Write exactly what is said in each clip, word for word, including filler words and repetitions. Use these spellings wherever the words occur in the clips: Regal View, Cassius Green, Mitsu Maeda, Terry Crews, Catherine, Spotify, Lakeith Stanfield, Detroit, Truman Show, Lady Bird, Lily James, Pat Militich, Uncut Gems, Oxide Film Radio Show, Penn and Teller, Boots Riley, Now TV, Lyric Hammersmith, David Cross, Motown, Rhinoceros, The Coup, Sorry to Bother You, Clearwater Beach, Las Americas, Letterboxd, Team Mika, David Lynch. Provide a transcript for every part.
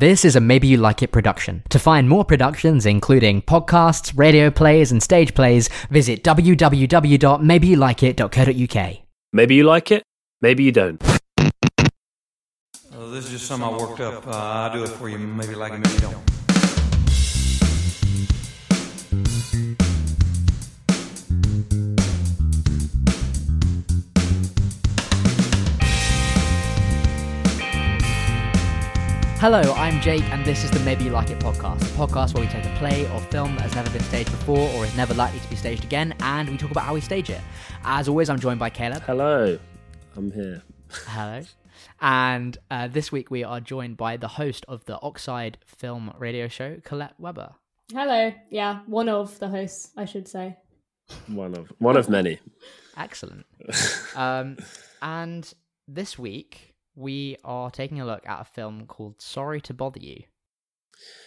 This is a Maybe You Like It production. To find more productions, including podcasts, radio plays, and stage plays, visit w w w dot maybe you like it dot co dot u k. Maybe you like it, maybe you don't. Well, this is just something I worked up. Uh, I'll do it for you. Maybe you like it, maybe you don't. Hello, I'm Jake, and this is the Maybe You Like It podcast, a podcast where we take a play or film that has never been staged before or is never likely to be staged again, and we talk about how we stage it. As always, I'm joined by Caleb. Hello, I'm here. Hello. And uh, this week we are joined by the host of the Oxide Film Radio Show, Colette Webber. Hello. Yeah, one of the hosts, I should say. One of one of many. Excellent. um, and this week we are taking a look at a film called Sorry to Bother You.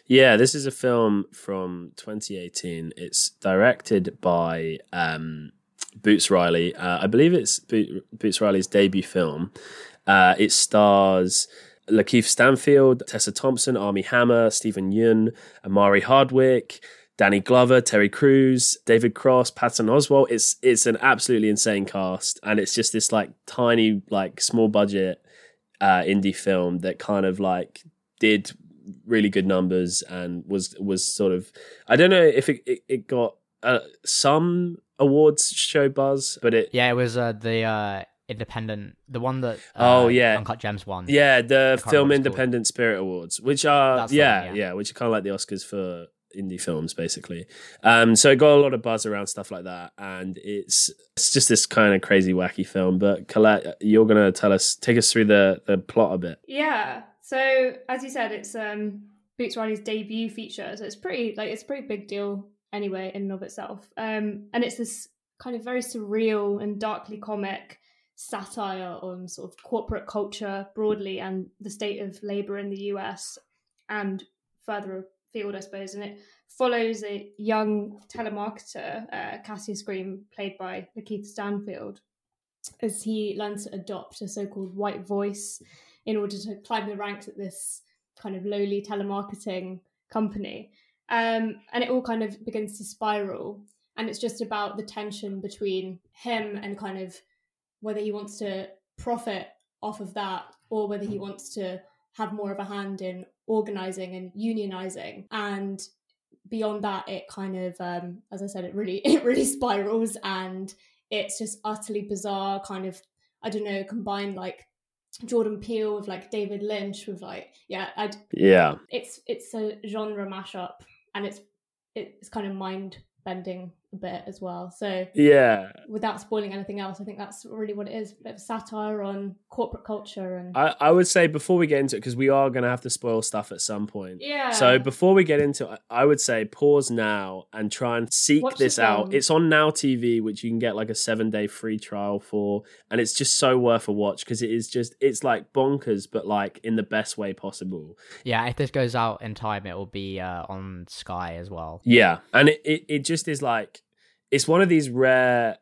Yeah, this is a film from twenty eighteen. It's directed by um, Boots Riley. Uh, I believe it's Bo- Boots Riley's debut film. Uh, it stars Lakeith Stanfield, Tessa Thompson, Armie Hammer, Stephen Yun, Amari Hardwick, Danny Glover, Terry Crews, David Cross, Patton Oswalt. It's, it's an absolutely insane cast. And it's just this like tiny, like small budget Uh, indie film that kind of like did really good numbers and was was sort of, I don't know if it it, it got uh, some awards show buzz, but it yeah it was uh, the uh, independent the one that uh, oh yeah Uncut Gems won yeah the film Independent Spirit Awards, which are That's yeah one, yeah. yeah which are kind of like the Oscars for indie films basically. Um, so it got a lot of buzz around stuff like that, and it's it's just this kind of crazy wacky film. But Colette, you're gonna tell us, take us through the the plot a bit. Yeah. So as you said, it's um, Boots Riley's debut feature, so it's pretty like it's a pretty big deal anyway in and of itself. Um, and it's this kind of very surreal and darkly comic satire on sort of corporate culture broadly and the state of labor in the U S and further field, I suppose, and it follows a young telemarketer, uh, Cassius Green, played by Lakeith Stanfield, as he learns to adopt a so-called white voice in order to climb the ranks at this kind of lowly telemarketing company. Um, and it all kind of begins to spiral, and it's just about the tension between him and kind of whether he wants to profit off of that or whether he wants to have more of a hand in organising and unionising. And beyond that, it kind of, um, as I said, it really it really spirals, and it's just utterly bizarre, kind of, I don't know, combined like Jordan Peele with like David Lynch with like, yeah. I'd, yeah. It's it's a genre mashup, and it's it's kind of mind-bending a bit as well. So yeah, without spoiling anything else, I think that's really what it is, a bit of satire on corporate culture. And I, I would say before we get into it, because we are going to have to spoil stuff at some point, yeah, so before we get into it, I would say pause now and try and seek Watch this out. It's on Now T V, which you can get like a seven day free trial for, and it's just so worth a watch because it is just, it's like bonkers but like in the best way possible. Yeah, if this goes out in time it will be uh, on Sky as well. Yeah, and it, it, it just is like, it's one of these rare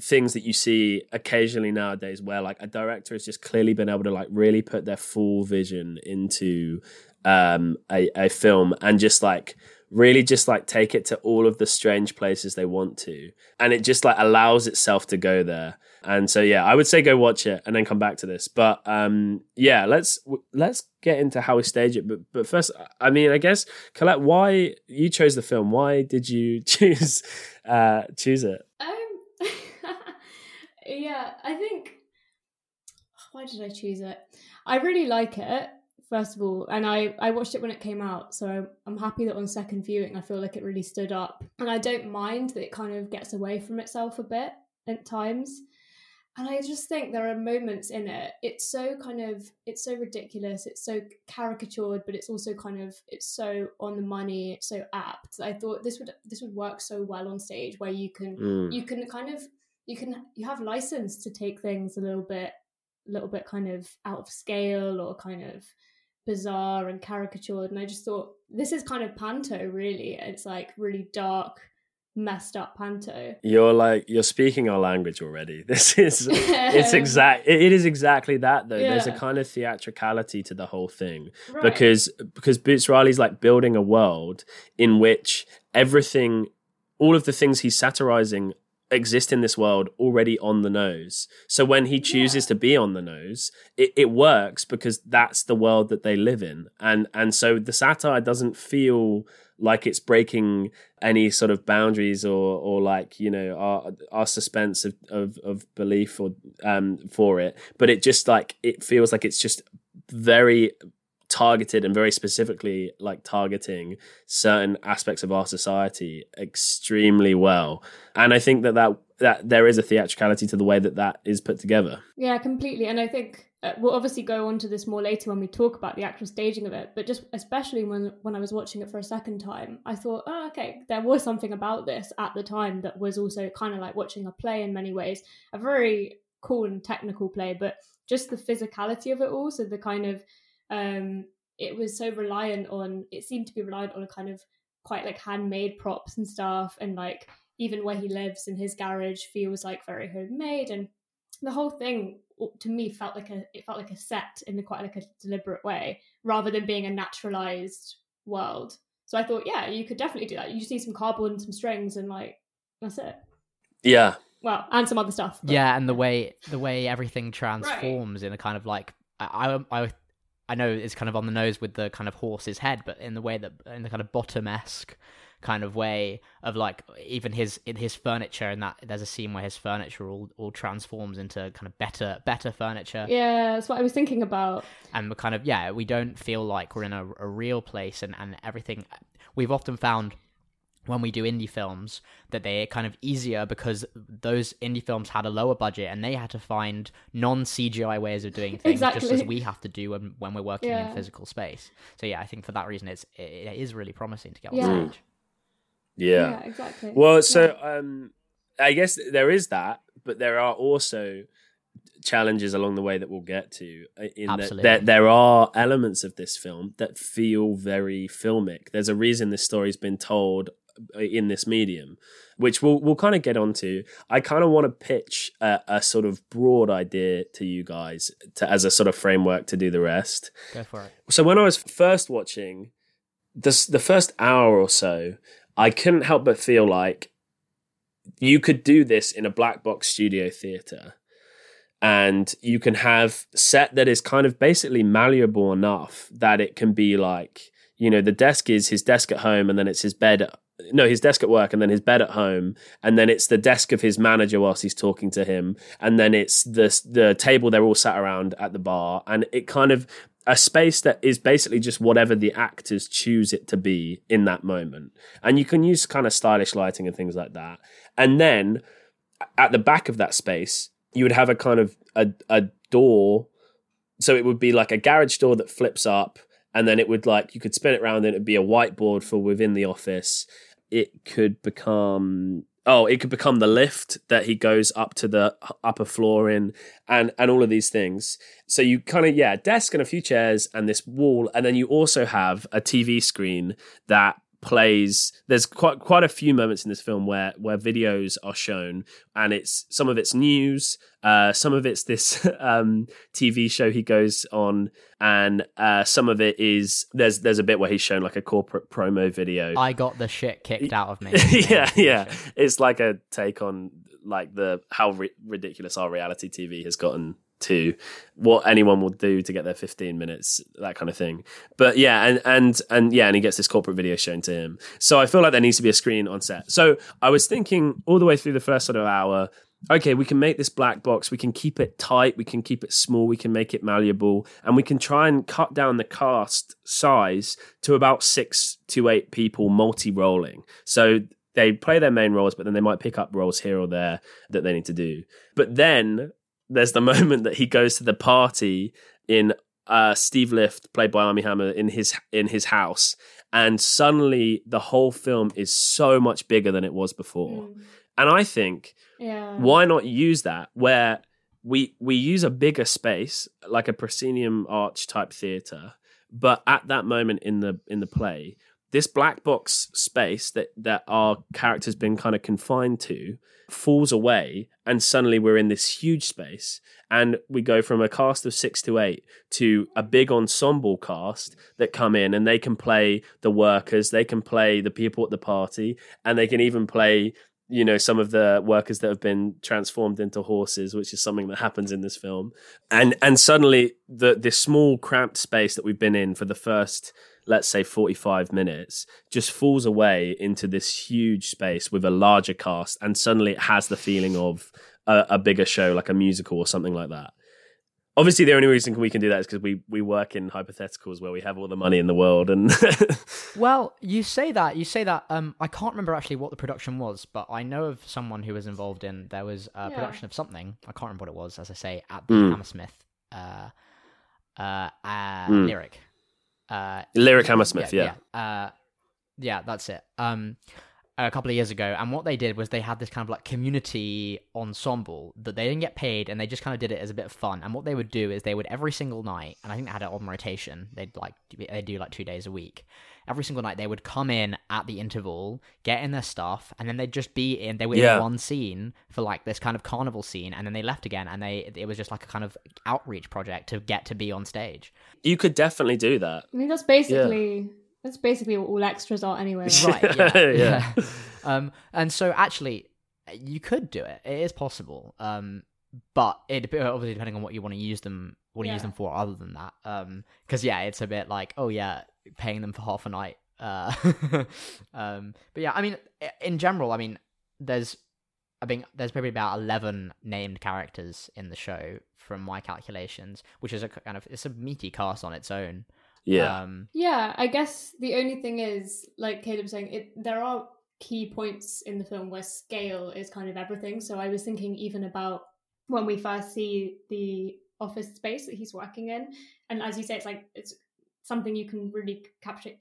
things that you see occasionally nowadays where like a director has just clearly been able to like really put their full vision into um, a, a film and just like really just like take it to all of the strange places they want to. And it just like allows itself to go there. And so, yeah, I would say go watch it and then come back to this. But um, yeah, let's let's get into how we stage it. But but first, I mean, I guess, Colette, why you chose the film? Why did you choose uh, choose it? Um, yeah, I think, why did I choose it? I really like it, first of all, and I, I watched it when it came out, so I'm happy that on second viewing I feel like it really stood up. And I don't mind that it kind of gets away from itself a bit at times. And I just think there are moments in it, it's so kind of, it's so ridiculous, it's so caricatured, but it's also kind of, it's so on the money, it's so apt. I thought this would this would work so well on stage, where you can mm. you can kind of you can you have license to take things a little bit a little bit kind of out of scale or kind of bizarre and caricatured. And I just thought this is kind of panto really. It's like really dark, messed up panto. You're like, you're speaking our language already. This is, it's exact, it, it is exactly that though. Yeah. There's a kind of theatricality to the whole thing, right? because, because Boots Riley's like building a world in which everything, all of the things he's satirizing exist in this world already on the nose. So when he chooses yeah. to be on the nose, it, it works because that's the world that they live in. And, and so the satire doesn't feel like it's breaking any sort of boundaries or, or like, you know, our, our suspense of, of, of belief or um for it. But it just like, it feels like it's just very targeted and very specifically like targeting certain aspects of our society extremely well. And I think that that, that there is a theatricality to the way that that is put together. Yeah, completely. And I think uh, we'll obviously go on to this more later when we talk about the actual staging of it, but just especially when, when I was watching it for a second time, I thought, oh, okay, there was something about this at the time that was also kind of like watching a play in many ways, a very cool and technical play, but just the physicality of it all. So the kind of, um, it was so reliant on, it seemed to be reliant on a kind of quite like handmade props and stuff, and like even where he lives in his garage feels like very homemade, and the whole thing to me felt like a it felt like a set in a quite like a deliberate way rather than being a naturalized world. So I thought, yeah, you could definitely do that. You just need some cardboard and some strings, and like that's it. Yeah. Well, and some other stuff. But... yeah, and the way the way everything transforms right. in a kind of like I I. I I know it's kind of on the nose with the kind of horse's head, but in the way that, in the kind of bottom-esque kind of way of like even his in his furniture, and that there's a scene where his furniture all, all transforms into kind of better better furniture. Yeah, that's what I was thinking about. And we're kind of, yeah, we don't feel like we're in a, a real place, and, and everything. We've often found when we do indie films that they're kind of easier because those indie films had a lower budget and they had to find non-C G I ways of doing things exactly. just as we have to do when, when we're working yeah. in physical space. So yeah, I think for that reason, it's, it, it is really promising to get on yeah. stage. Yeah. yeah, exactly. Well, so yeah. um, I guess there is that, but there are also challenges along the way that we'll get to in Absolutely. that there, there are elements of this film that feel very filmic. There's a reason this story's been told in this medium, which we'll we'll kind of get onto. I kind of want to pitch a, a sort of broad idea to you guys to, as a sort of framework to do the rest. Go for it. So when I was first watching this, the first hour or so, I couldn't help but feel like you could do this in a black box studio theatre, and you can have set that is kind of basically malleable enough that it can be like, you know, the desk is his desk at home, and then it's his bed at No, his desk at work, and then his bed at home, and then it's the desk of his manager whilst he's talking to him, and then it's the the table they're all sat around at the bar, and it kind of a space that is basically just whatever the actors choose it to be in that moment. And you can use kind of stylish lighting and things like that. And then at the back of that space, you would have a kind of a, a door. So it would be like a garage door that flips up, and then it would like, you could spin it around and it'd be a whiteboard for within the office. It could become, oh, it could become the lift that he goes up to the upper floor in, and, and all of these things. So you kind of, yeah, desk and a few chairs and this wall. And then you also have a T V screen that plays. There's quite quite a few moments in this film where where videos are shown, and it's some of it's news, uh some of it's this um T V show he goes on, and uh some of it is there's there's a bit where he's shown like a corporate promo video. I got the shit kicked out of me. yeah yeah it's like a take on like the how ri- ridiculous our reality T V has gotten to, what anyone will do to get their fifteen minutes, that kind of thing. But yeah, and and and yeah, and he gets this corporate video shown to him. So I feel like there needs to be a screen on set. So I was thinking all the way through the first sort of hour, okay, we can make this black box, we can keep it tight, we can keep it small, we can make it malleable, and we can try and cut down the cast size to about six to eight people multi-rolling. So they play their main roles, but then they might pick up roles here or there that they need to do. But then there's the moment that he goes to the party in uh, Steve Lift, played by Armie Hammer, in his in his house, and suddenly the whole film is so much bigger than it was before. Mm. And I think, yeah. why not use that where we we use a bigger space, like a proscenium arch type theater, but at that moment in the in the play, this black box space that, that our character's been kind of confined to falls away, and suddenly we're in this huge space, and we go from a cast of six to eight to a big ensemble cast that come in, and they can play the workers, they can play the people at the party, and they can even play, you know, some of the workers that have been transformed into horses, which is something that happens in this film. And and suddenly the this small cramped space that we've been in for the first, let's say, forty-five minutes just falls away into this huge space with a larger cast. And suddenly it has the feeling of a, a bigger show, like a musical or something like that. Obviously, the only reason we can do that is because we, we work in hypotheticals where we have all the money in the world. And well, you say that, you say that. Um, I can't remember actually what the production was, but I know of someone who was involved in, there was a yeah. production of something. I can't remember what it was, as I say, at the mm. Hammersmith uh, uh, uh, mm. Lyric. Uh, Lyric Hammersmith, yeah. Yeah, yeah. Uh, yeah, that's it. Um, a couple of years ago, and what they did was they had this kind of like community ensemble that they didn't get paid, and they just kind of did it as a bit of fun. And what they would do is they would every single night, and I think they had it on rotation, they'd like they do like two days a week. Every single night they would come in at the interval, get in their stuff, and then they'd just be in, they were yeah. in one scene for like this kind of carnival scene, and then they left again, and they it was just like a kind of outreach project to get to be on stage. You could definitely do that. I mean, that's basically... Yeah. That's basically what all extras are anyway. Right, yeah. yeah. yeah. Um, and so actually, you could do it. It is possible. Um, but it obviously depending on what you want to use them what yeah. you use them for other than that. Because, um, yeah, it's a bit like, oh, yeah, paying them for half a night. Uh, um, but, yeah, I mean, in general, I mean, there's, I mean, there's probably about eleven named characters in the show from my calculations, which is a kind of, it's a meaty cast on its own. Yeah. Um, yeah, I guess the only thing is, like Caleb was saying, it, there are key points in the film where scale is kind of everything. So I was thinking even about when we first see the office space that he's working in. And as you say, it's like, it's something you can really capture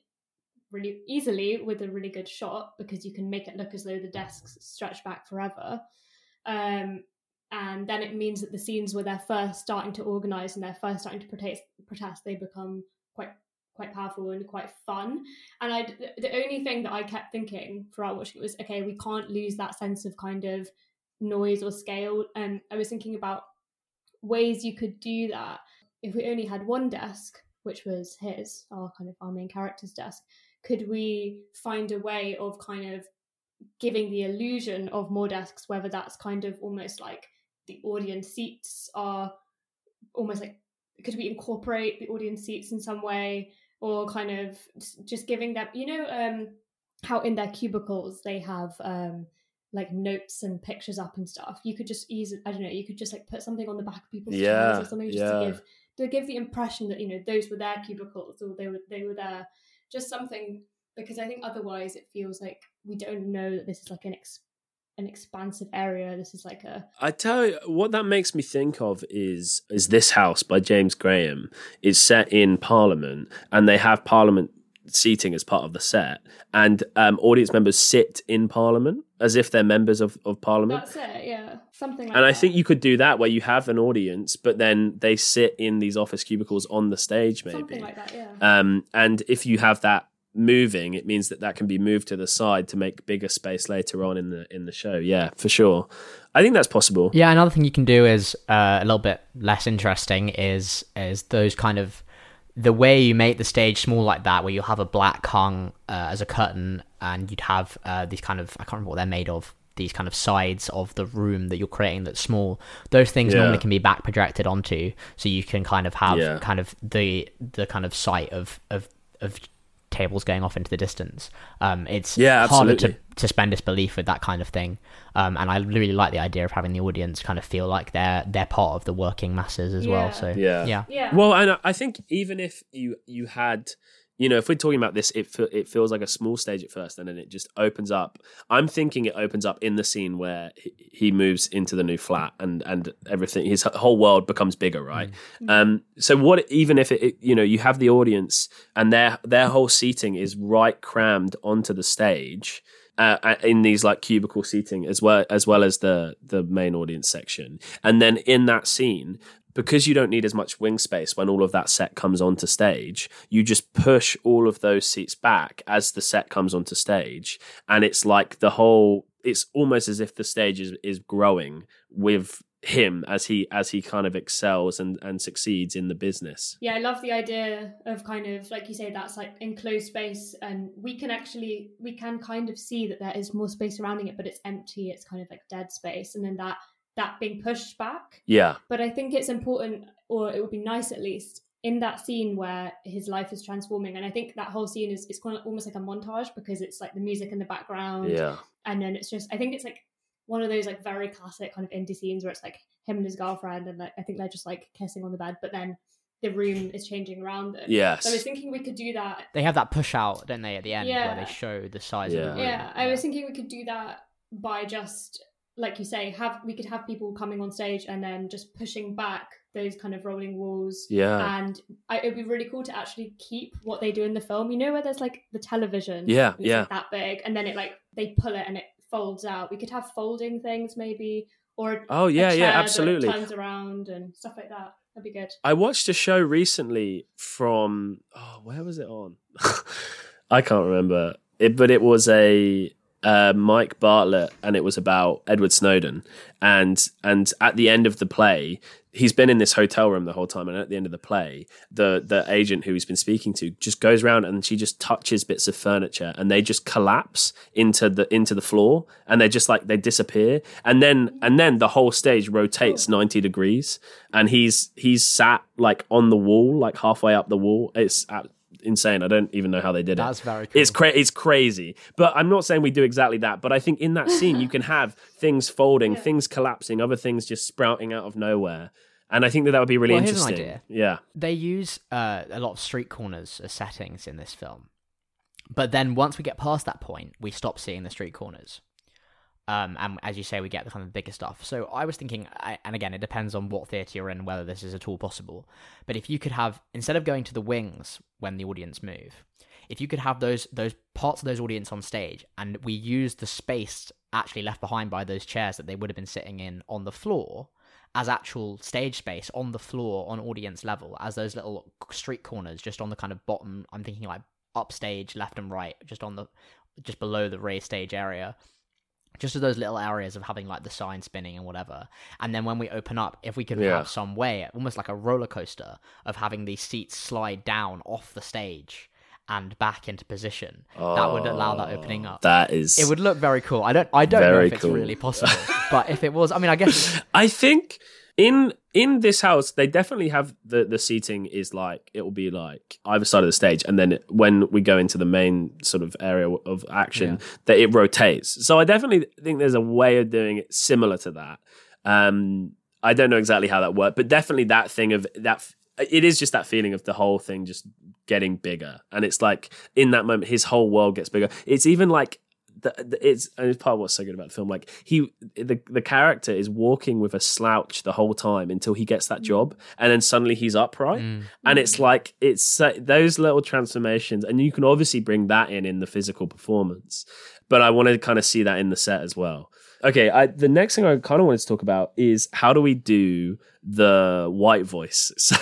really easily with a really good shot, because you can make it look as though the desks stretch back forever. Um, and then it means that the scenes where they're first starting to organise and they're first starting to protest, protest they become... quite quite powerful and quite fun. And I the only thing that I kept thinking throughout watching it was, okay, we can't lose that sense of kind of noise or scale. And I was thinking about ways you could do that. If we only had one desk, which was his, our kind of our main character's desk, could we find a way of kind of giving the illusion of more desks, whether that's kind of almost like the audience seats are almost like, could we incorporate the audience seats in some way, or kind of just giving them, you know, um, how in their cubicles they have um, like notes and pictures up and stuff. You could just ease, I don't know, you could just like put something on the back of people's yeah, chairs or something just yeah. to give to give the impression that, you know, those were their cubicles or they were they were there. Just something, because I think otherwise it feels like we don't know that this is like an ex- an expansive area. This is like a... I tell you, what that makes me think of is is This House by James Graham. It's set in Parliament, and they have Parliament seating as part of the set, and um, audience members sit in Parliament as if they're members of, of Parliament. That's it, yeah. Something like and that. And I think you could do that where you have an audience, but then they sit in these office cubicles on the stage maybe. Something like that, yeah. Um, and if you have that moving, it means that that can be moved to the side to make bigger space later on in the in the show. Yeah, for sure. I think that's possible. Yeah, another thing you can do is uh, a little bit less interesting is is those kind of the way you make the stage small like that, where you have a black hung uh, as a curtain, and you'd have uh, these kind of I can't remember what they're made of. These kind of sides of the room that you're creating that's small, those things yeah. normally can be back projected onto, so you can kind of have yeah. kind of the the kind of sight of of of. tables going off into the distance. Um, it's yeah, harder to, to spend disbelief with that kind of thing. Um, and I really like the idea of having the audience kind of feel like they're they're part of the working masses as yeah. well. So yeah. yeah, yeah. Well, and I think even if you you had, you know, if we're talking about this, it it feels like a small stage at first, and then it just opens up. I'm thinking it opens up in the scene where he moves into the new flat, and and everything, his whole world becomes bigger, right? Mm-hmm. Um, so what, even if it, you know, you have the audience and their their whole seating is right crammed onto the stage. Uh, in these like cubicle seating as well as well as the the main audience section, and then in that scene, because you don't need as much wing space when all of that set comes onto stage, you just push all of those seats back as the set comes onto stage. And it's like the whole, it's almost as if the stage is, is growing with him as he as he kind of excels and and succeeds in the business. Yeah, I love the idea of kind of, like you say, that's like enclosed space, and we can actually we can kind of see that there is more space surrounding it, but it's empty, it's kind of like dead space, and then that that being pushed back. Yeah, but I think it's important, or it would be nice at least in that scene where his life is transforming, and I think that whole scene is it's almost like a montage, because it's like the music in the background. Yeah, and then it's just I think it's like one of those like very classic kind of indie scenes where it's like him and his girlfriend, and like I think they're just like kissing on the bed, but then the room is changing around them. Yes. So I was thinking we could do that. They have that push out, don't they, at the end, yeah, where they show the size, yeah, of the room. Yeah, I was thinking we could do that by just, like you say, have we could have people coming on stage and then just pushing back those kind of rolling walls. Yeah. And I, it'd be really cool to actually keep what they do in the film, you know, where there's like the television. Yeah, yeah. Like that big, and then it like they pull it and it folds out. We could have folding things maybe, or oh yeah, a chair, yeah, absolutely, that turns around and stuff like that. That'd be good. I watched a show recently from oh where was it on? I can't remember it, but it was a uh, Mike Bartlett, and it was about Edward Snowden. And and at the end of the play, he's been in this hotel room the whole time, and at the end of the play, the the agent who he's been speaking to just goes around and she just touches bits of furniture, and they just collapse into the into the floor, and they just like they disappear, and then and then the whole stage rotates ninety degrees, and he's he's sat like on the wall, like halfway up the wall. It's at, insane. I don't even know how they did it. That's very cool. It's cra- it's crazy. But I'm not saying we do exactly that, but I think in that scene you can have things folding, yeah, things collapsing, other things just sprouting out of nowhere. And I think that that would be really well, interesting. Here's an idea. Yeah. They use uh, a lot of street corners as settings in this film. But then once we get past that point, we stop seeing the street corners. Um, and as you say, we get the kind of bigger stuff. So I was thinking, I, and again, it depends on what theatre you're in, whether this is at all possible. But if you could have, instead of going to the wings when the audience move, if you could have those those parts of those audience on stage, and we use the space actually left behind by those chairs that they would have been sitting in on the floor as actual stage space on the floor on audience level, as those little street corners just on the kind of bottom, I'm thinking like upstage, left and right, just on the just below the raised stage area. Just to those little areas of having like the sign spinning and whatever. And then when we open up, if we could, yeah, have some way, almost like a roller coaster, of having these seats slide down off the stage and back into position, oh, that would allow that opening up. That is, it would look very cool. I don't, I don't know if it's cool. really possible, but if it was, I mean, I guess. I think in in this house, they definitely have the the seating is like it will be like either side of the stage, and then it, when we go into the main sort of area of action, yeah, that it rotates. So I definitely think there's a way of doing it similar to that. Um, I don't know exactly how that worked, but definitely that thing of that. It is just that feeling of the whole thing just getting bigger, and it's like in that moment his whole world gets bigger. It's even like the, the, it's and it's part of what's so good about the film. Like he, the the character is walking with a slouch the whole time until he gets that job, and then suddenly he's upright. Mm. And it's like it's uh, those little transformations, and you can obviously bring that in in the physical performance. But I want to kind of see that in the set as well. Okay, I, the next thing I kind of wanted to talk about is how do we do the white voice? So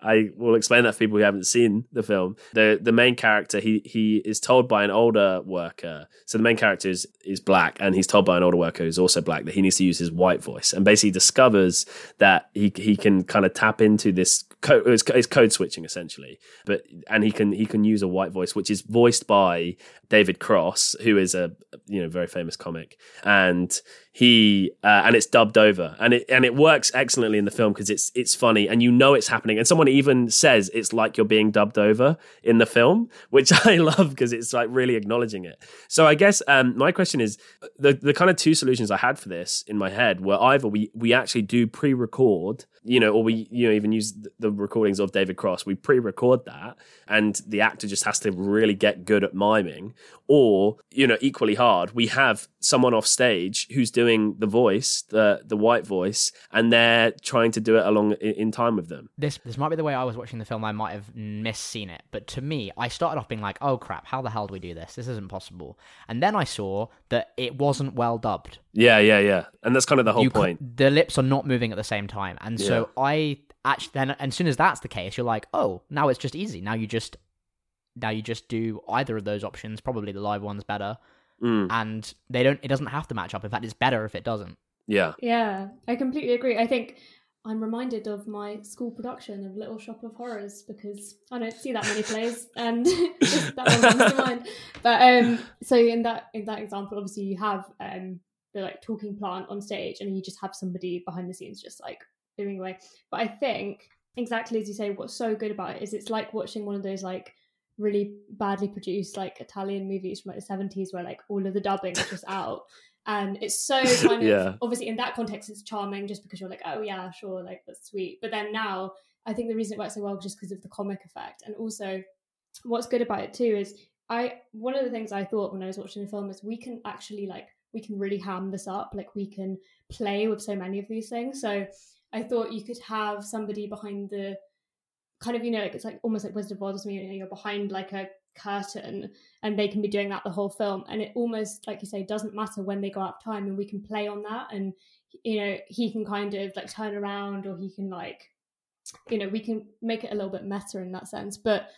I will explain that for people who haven't seen the film. The the main character, he he is told by an older worker. So the main character is, is black, and he's told by an older worker who's also black that he needs to use his white voice, and basically discovers that he he can kind of tap into this code, it's, it's code switching essentially. But and he can he can use a white voice, which is voiced by David Cross, who is a you know very famous comic. And And he uh, and it's dubbed over, and it and it works excellently in the film because it's it's funny, and you know it's happening. And someone even says it's like you're being dubbed over in the film, which I love because it's like really acknowledging it. So I guess um, my question is the the kind of two solutions I had for this in my head were either we we actually do pre-record, you know, or we you know even use the recordings of David Cross, we pre-record that, and the actor just has to really get good at miming, or you know equally hard we have someone off stage who's doing the voice, the the white voice, and they're trying to do it along in, in time with them. This this might be the way I was watching the film. I might have misseen it. But to me, I started off being like, oh, crap, how the hell do we do this? This isn't possible. And then I saw that it wasn't well dubbed. Yeah, yeah, yeah. And that's kind of the whole you point. Could, the lips are not moving at the same time. And yeah. so I actually then, and as soon as that's the case, you're like, oh, now it's just easy. Now you just, now you just do either of those options. Probably the live one's better. Mm. And they don't, it doesn't have to match up. In fact, it's better if it doesn't. Yeah. Yeah, I completely agree. I think I'm reminded of my school production of Little Shop of Horrors because I don't see that many plays, and just that one comes to mind. But um, so in that in that example, obviously you have um the like talking plant on stage, and you just have somebody behind the scenes just like doing away. But I think exactly as you say, what's so good about it is it's like watching one of those like really badly produced like Italian movies from like the seventies where like all of the dubbing is just out. And it's so kind of, yeah. obviously in that context, it's charming just because you're like, oh yeah, sure, like that's sweet. But then now I think the reason it works so well is just because of the comic effect. And also what's good about it too is I, one of the things I thought when I was watching the film is we can actually like, we can really ham this up. Like we can play with so many of these things. So I thought you could have somebody behind the kind of, you know, like it's like almost like Wizard of Oz, you know, you're behind like a curtain and they can be doing that the whole film, and it almost, like you say, doesn't matter when they go out of time, and we can play on that, and you know, he can kind of like turn around, or he can like, you know, we can make it a little bit meta in that sense. But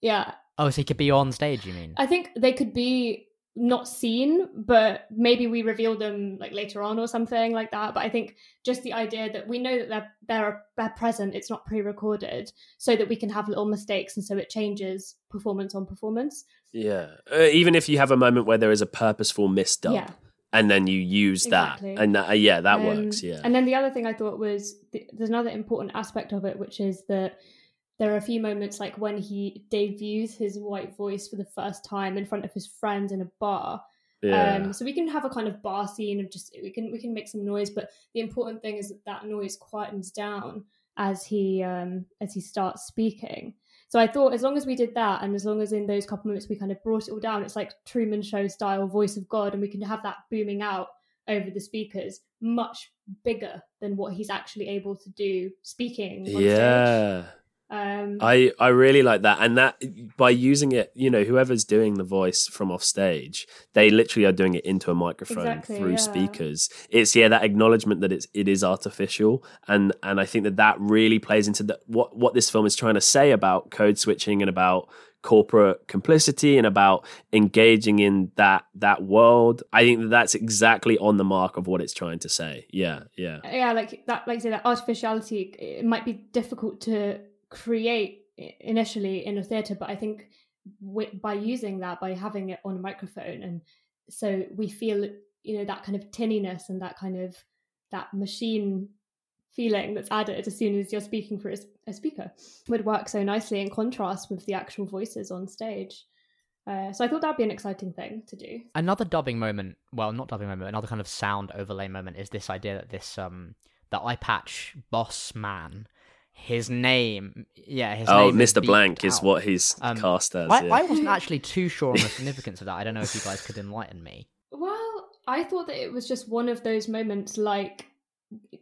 yeah, oh, so he could be on stage, you mean? I think they could be not seen, but maybe we reveal them like later on or something like that. But I think just the idea that we know that they're they're, they're present, it's not pre-recorded, so that we can have little mistakes, and so it changes performance on performance. Yeah, uh, even if you have a moment where there is a purposeful misdub, yeah. and then you use exactly. that, and that, uh, yeah, that um, works. Yeah, and then the other thing I thought was th- there's another important aspect of it, which is that there are a few moments like when he debuts his white voice for the first time in front of his friends in a bar. Yeah. Um, so we can have a kind of bar scene of just, we can we can make some noise, but the important thing is that that noise quietens down as he um, as he starts speaking. So I thought as long as we did that, and as long as in those couple minutes we kind of brought it all down, it's like Truman Show style voice of God, and we can have that booming out over the speakers, much bigger than what he's actually able to do speaking on yeah. stage. Um, I, I really like that, and that by using it, you know, whoever's doing the voice from off stage, they literally are doing it into a microphone exactly, through yeah. speakers. It's yeah that acknowledgement that it's it is artificial, and and I think that that really plays into the, what what this film is trying to say about code switching and about corporate complicity and about engaging in that that world. I think that that's exactly on the mark of what it's trying to say. Yeah, yeah, yeah. Like that, like I say, that artificiality, it might be difficult to create initially in a theatre, but I think w- by using that, by having it on a microphone, and so we feel, you know, that kind of tinniness and that kind of that machine feeling that's added as soon as you're speaking for a speaker would work so nicely in contrast with the actual voices on stage. Uh, so I thought that'd be an exciting thing to do. Another dubbing moment, well, not dubbing moment, another kind of sound overlay moment is this idea that this um the eye patch boss man, his name, yeah, his oh, name. Oh, Mister Blank is out. What he's um, cast as. I, yeah. I wasn't actually too sure on the significance of that. I don't know if you guys could enlighten me. Well, I thought that it was just one of those moments, like,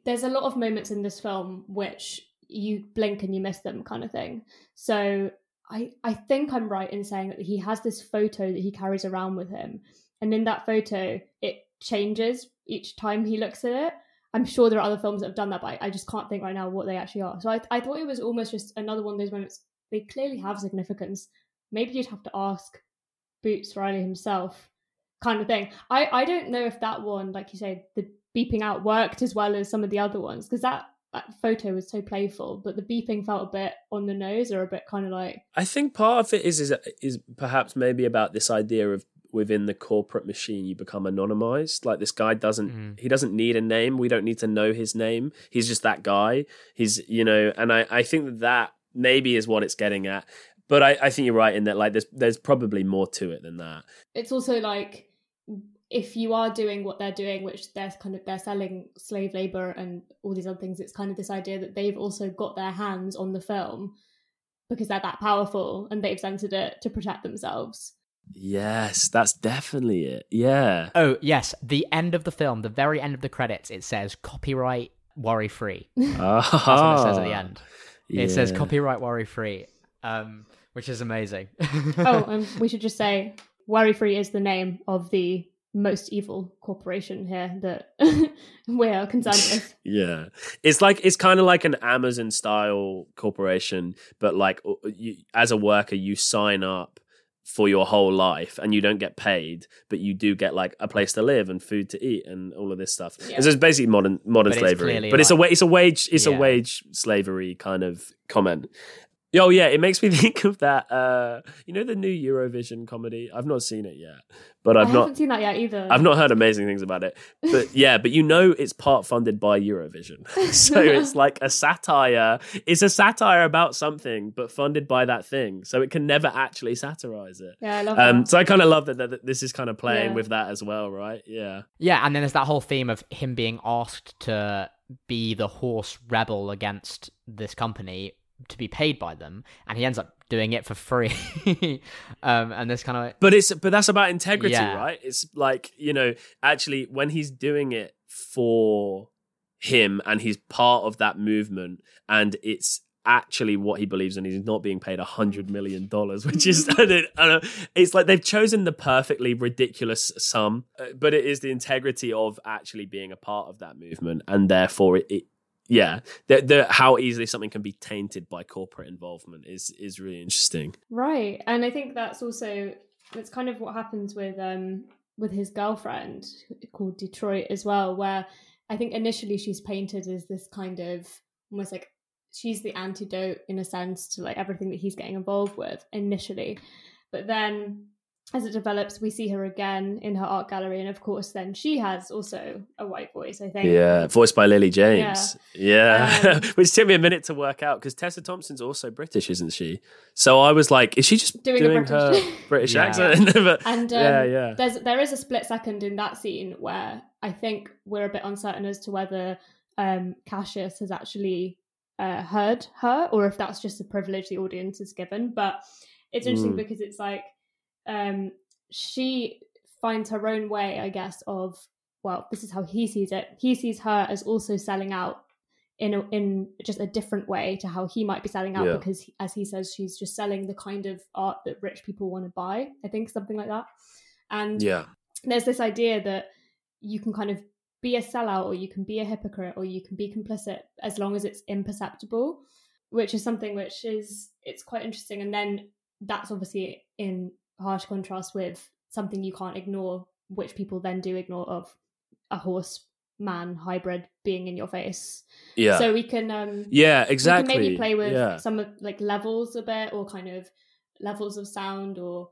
there's a lot of moments in this film which you blink and you miss them kind of thing. So I, I think I'm right in saying that he has this photo that he carries around with him. And in that photo, it changes each time he looks at it. I'm sure there are other films that have done that, but I just can't think right now what they actually are. So I, I thought it was almost just another one of those moments. They clearly have significance. Maybe you'd have to ask Boots Riley himself, kind of thing. I, I don't know if that one, like you say, the beeping out worked as well as some of the other ones, because that, that photo was so playful, but the beeping felt a bit on the nose or a bit kind of like... I think part of it is is, is perhaps maybe about this idea of within the corporate machine, you become anonymized. Like this guy doesn't, mm. he doesn't need a name. We don't need to know his name. He's just that guy. He's, you know, and I, I think that, that maybe is what it's getting at. But I, I think you're right in that, like, there's, there's probably more to it than that. It's also like, if you are doing what they're doing, which they're kind of, they're selling slave labor and all these other things, it's kind of this idea that they've also got their hands on the film because they're that powerful and they've censored it to protect themselves. Yes, that's definitely it. Yeah. Oh, yes. The end of the film, the very end of the credits, it says copyright worry-free. Oh. That's what it says at the end. Yeah. It says copyright worry-free, um, which is amazing. oh, um, we should just say worry-free is the name of the most evil corporation here that we are concerned with. Yeah. It's like, it's kind of like an Amazon style corporation, but like you, as a worker, you sign up for your whole life and you don't get paid, but you do get like a place to live and food to eat and all of this stuff. Yeah. And so it's basically modern modern but slavery, it's but it's like, a it's a wage it's yeah. a wage slavery kind of comment. Oh yeah, it makes me think of that. Uh, you know the new Eurovision comedy. I've not seen it yet, but I've I haven't not seen that yet either. I've not heard amazing things about it, but yeah, but you know it's part funded by Eurovision, so it's like a satire. It's a satire about something, but funded by that thing, so it can never actually satirize it. Yeah, I love um, that. So I kind of love that, that, that this is kind of playing yeah. with that as well, right? Yeah, yeah, and then there's that whole theme of him being asked to be the horse rebel against this company, to be paid by them, and he ends up doing it for free. um and this kind of but it's but that's about integrity, yeah. right? It's like, you know, actually when he's doing it for him and he's part of that movement and it's actually what he believes in, he's not being paid a hundred million dollars, which is it's like they've chosen the perfectly ridiculous sum, but it is the integrity of actually being a part of that movement, and therefore it, it yeah, the, the, how easily something can be tainted by corporate involvement is is really interesting. Right, and I think that's also, that's kind of what happens with um with his girlfriend called Detroit as well, where I think initially she's painted as this kind of, almost like she's the antidote in a sense to like everything that he's getting involved with initially. But then as it develops, we see her again in her art gallery, and of course then she has also a white voice, I think. Yeah, voiced by Lily James. Yeah. yeah. Um, Which took me a minute to work out, because Tessa Thompson's also British, isn't she? So I was like, is she just doing, doing a British, her British yeah. accent? but, and um, yeah, yeah. There's, there is a split second in that scene where I think we're a bit uncertain as to whether um, Cassius has actually uh, heard her, or if that's just a privilege the audience is given. But it's interesting mm. because it's like, um she finds her own way, I guess, of, well, this is how he sees it, he sees her as also selling out in a, in just a different way to how he might be selling out, yeah. because as he says, she's just selling the kind of art that rich people want to buy, I think, something like that. And yeah, there's this idea that you can kind of be a sellout, or you can be a hypocrite, or you can be complicit, as long as it's imperceptible, which is something which is, it's quite interesting. And then that's obviously in harsh contrast with something you can't ignore, which people then do ignore, of a horse man hybrid being in your face. Yeah. So we can um yeah exactly we can maybe play with yeah. some of like levels a bit, or kind of levels of sound, or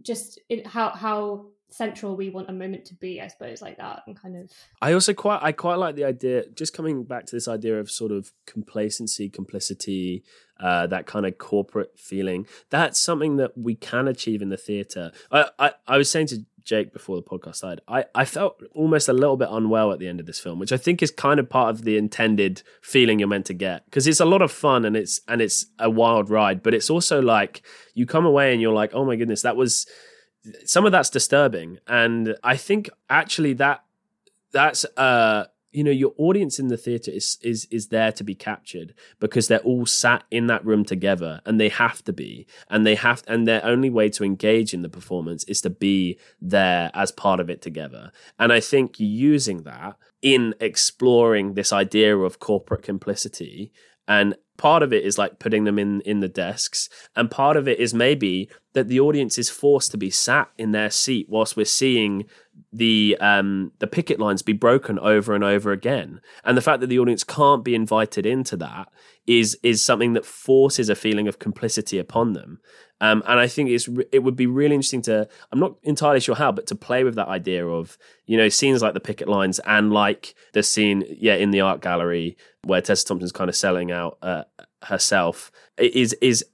just in how how central we want a moment to be, I suppose, like that. And kind of I also quite I quite like the idea, just coming back to this idea of sort of complacency, complicity, uh that kind of corporate feeling. That's something that we can achieve in the theatre. I, I I was saying to Jake before the podcast started, I, I felt almost a little bit unwell at the end of this film, which I think is kind of part of the intended feeling you're meant to get, because it's a lot of fun and it's and it's a wild ride, but it's also like you come away and you're like, oh my goodness, that was some of that's disturbing. And I think actually that that's uh you know, your audience in the theatre is is is there to be captured, because they're all sat in that room together, and they have to be, and they have and their only way to engage in the performance is to be there as part of it together. And I think using that in exploring this idea of corporate complicity, and part of it is like putting them in, in the desks, and part of it is maybe that the audience is forced to be sat in their seat whilst we're seeing the um, the picket lines be broken over and over again. And the fact that the audience can't be invited into that is is something that forces a feeling of complicity upon them. Um, and I think it's re- it would be really interesting to, I'm not entirely sure how, but to play with that idea of, you know, scenes like the picket lines and like the scene, yeah, in the art gallery where Tessa Thompson's kind of selling out uh, herself, is is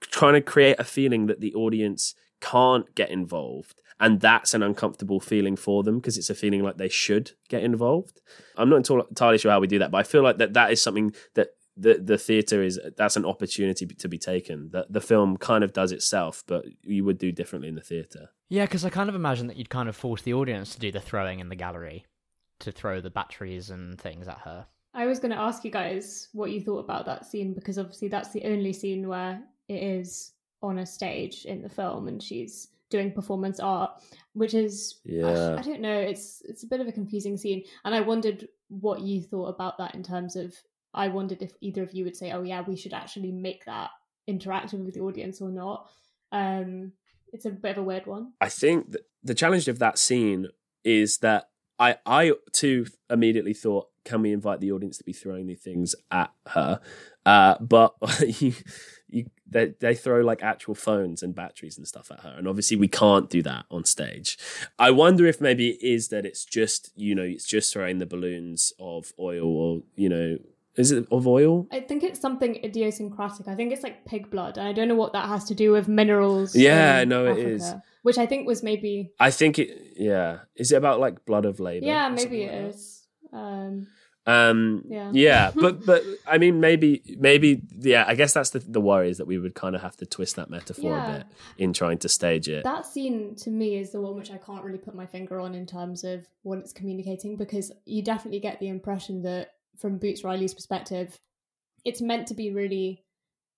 trying to create a feeling that the audience can't get involved. And that's an uncomfortable feeling for them, because it's a feeling like they should get involved. I'm not entirely sure how we do that, but I feel like that that is something that the the theatre is, that's an opportunity to be taken. That the film kind of does itself, but you would do differently in the theatre. Yeah, because I kind of imagine that you'd kind of force the audience to do the throwing in the gallery, to throw the batteries and things at her. I was going to ask you guys what you thought about that scene, because obviously that's the only scene where it is on a stage in the film and she's doing performance art, which is, yeah. I, I don't know, it's it's a bit of a confusing scene. And I wondered what you thought about that in terms of, I wondered if either of you would say, oh yeah, we should actually make that interactive with the audience or not. Um, it's a bit of a weird one. I think th- the challenge of that scene is that I, I too immediately thought, can we invite the audience to be throwing these things at her? Uh, but you, you, they, they throw like actual phones and batteries and stuff at her. And obviously we can't do that on stage. I wonder if maybe it is that it's just, you know, it's just throwing the balloons of oil or, you know, is it of oil? I think it's something idiosyncratic. I think it's like pig blood. And I don't know what that has to do with minerals. Yeah, no, it is. Which I think was maybe... I think it, yeah. Is it about like blood of labor? Yeah, maybe it is. Um, um, yeah. yeah, but but I mean, maybe, maybe yeah, I guess that's the, the worry, is that we would kind of have to twist that metaphor yeah. a bit in trying to stage it. That scene to me is the one which I can't really put my finger on in terms of what it's communicating, because you definitely get the impression that from Boots Riley's perspective, it's meant to be really,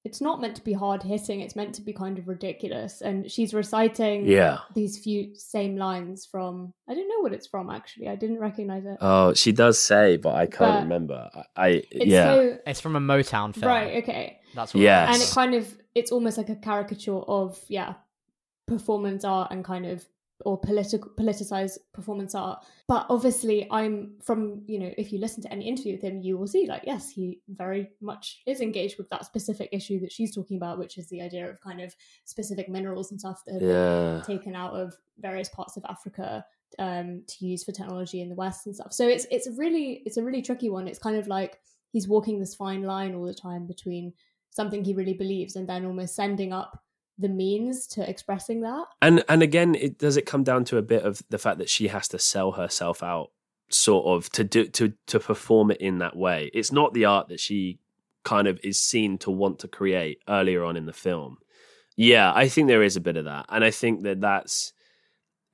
it's not meant to be hard hitting, it's meant to be kind of ridiculous. And she's reciting yeah. these few same lines from, I don't know what it's from actually, I didn't recognize it. Oh, she does say, but I can't but remember. I, I it's yeah. So, it's from a Motown film. Right, okay. That's what yes. it is. And it kind of, it's almost like a caricature of, yeah, performance art and kind of, or political politicized performance art. But obviously I'm from, you know, if you listen to any interview with him, you will see like, yes, he very much is engaged with that specific issue that she's talking about, which is the idea of kind of specific minerals and stuff that have yeah. been taken out of various parts of Africa um, to use for technology in the West and stuff. So it's it's really it's a really tricky one. It's kind of like he's walking this fine line all the time between something he really believes and then almost sending up the means to expressing that. And and again, it does it come down to a bit of the fact that she has to sell herself out sort of to do to to perform it in that way. It's not the art that she kind of is seen to want to create earlier on in the film. Yeah, I think there is a bit of that. And I think that that's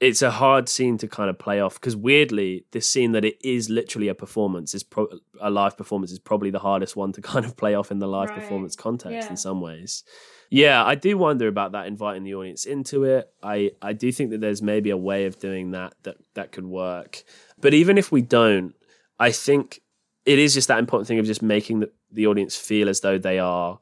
it's a hard scene to kind of play off, because weirdly, this scene that it is literally a performance is pro- a live performance is probably the hardest one to kind of play off in the live right. performance context yeah. in some ways. Yeah, I do wonder about that, inviting the audience into it. I, I do think that there's maybe a way of doing that, that that could work. But even if we don't, I think it is just that important thing of just making the, the audience feel as though they are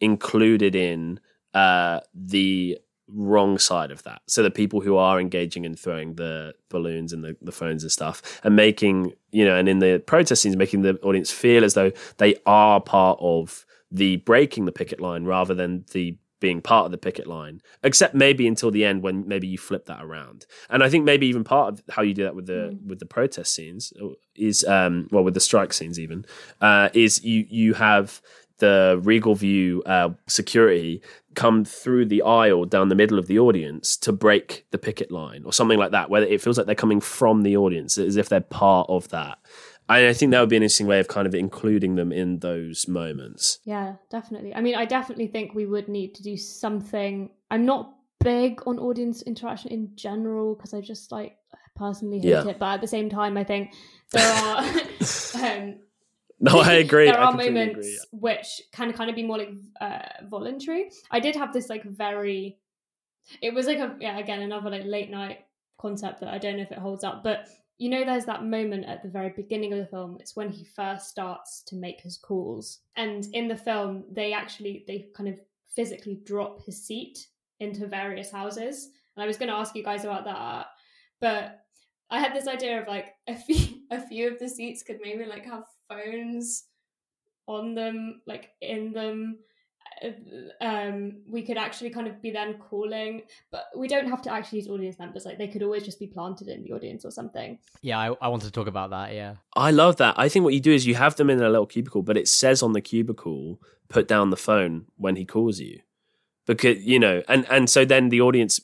included in uh, the wrong side of that. So the people who are engaging and throwing the balloons and the, the phones and stuff, and making, you know, and in the protest scenes, making the audience feel as though they are part of the breaking the picket line rather than the being part of the picket line, except maybe until the end when maybe you flip that around. And I think maybe even part of how you do that with the mm. with the protest scenes is, um, well, with the strike scenes even, uh, is you you have the Regal View uh, security come through the aisle down the middle of the audience to break the picket line or something like that, where it feels like they're coming from the audience as if they're part of that. I think that would be an interesting way of kind of including them in those moments. Yeah, definitely. I mean, I definitely think we would need to do something. I'm not big on audience interaction in general, because I just like personally hate yeah. it. But at the same time, I think there are... um, no, I agree. There I are moments agree, yeah. which can kind of be more like uh, voluntary. I did have this like very... It was like, a yeah, again, another like late night concept that I don't know if it holds up, but... You know, there's that moment at the very beginning of the film. It's when he first starts to make his calls. And in the film, they actually, they kind of physically drop his seat into various houses. And I was going to ask you guys about that. But I had this idea of like, a few, a few of the seats could maybe like have phones on them, like in them. Um, we could actually kind of be then calling, but we don't have to actually use audience members. Like they could always just be planted in the audience or something. Yeah, I, I wanted to talk about that. Yeah, I love that. I think what you do is you have them in a little cubicle, but it says on the cubicle, put down the phone when he calls you, because you know, and and so then the audience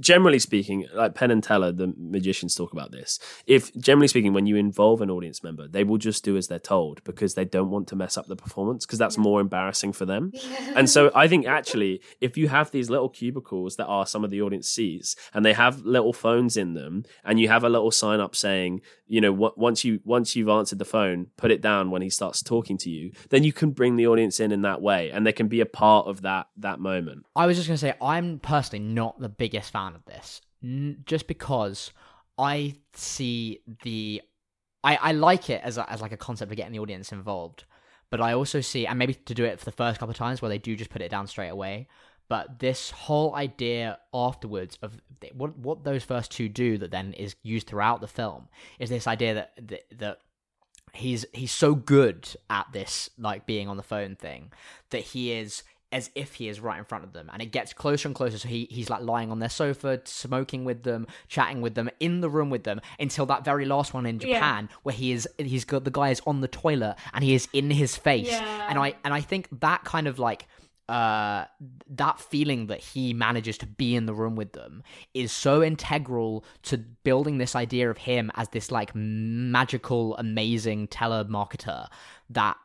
generally speaking, like Penn and Teller, the magicians, talk about this. If generally speaking, when you involve an audience member, they will just do as they're told because they don't want to mess up the performance because that's yeah. more embarrassing for them. Yeah. And so I think actually, if you have these little cubicles that are some of the audience seats and they have little phones in them and you have a little sign up saying, you know, w- once you once you've answered the phone, put it down when he starts talking to you, then you can bring the audience in in that way and they can be a part of that that moment. I was just going to say, I'm personally not the biggest fan of this, just because I see the I, I like it as a, as like a concept of getting the audience involved, but I also see, and maybe to do it for the first couple of times where they do just put it down straight away, but this whole idea afterwards of what what those first two do that then is used throughout the film is this idea that that, that he's he's so good at this, like being on the phone thing, that he is as if he is right in front of them, and it gets closer and closer. So he he's like lying on their sofa, smoking with them, chatting with them, in the room with them, until that very last one in Japan, yeah. where he is he's got the guy is on the toilet and he is in his face, yeah. and I and I think that kind of like uh that feeling that he manages to be in the room with them is so integral to building this idea of him as this like magical, amazing telemarketer that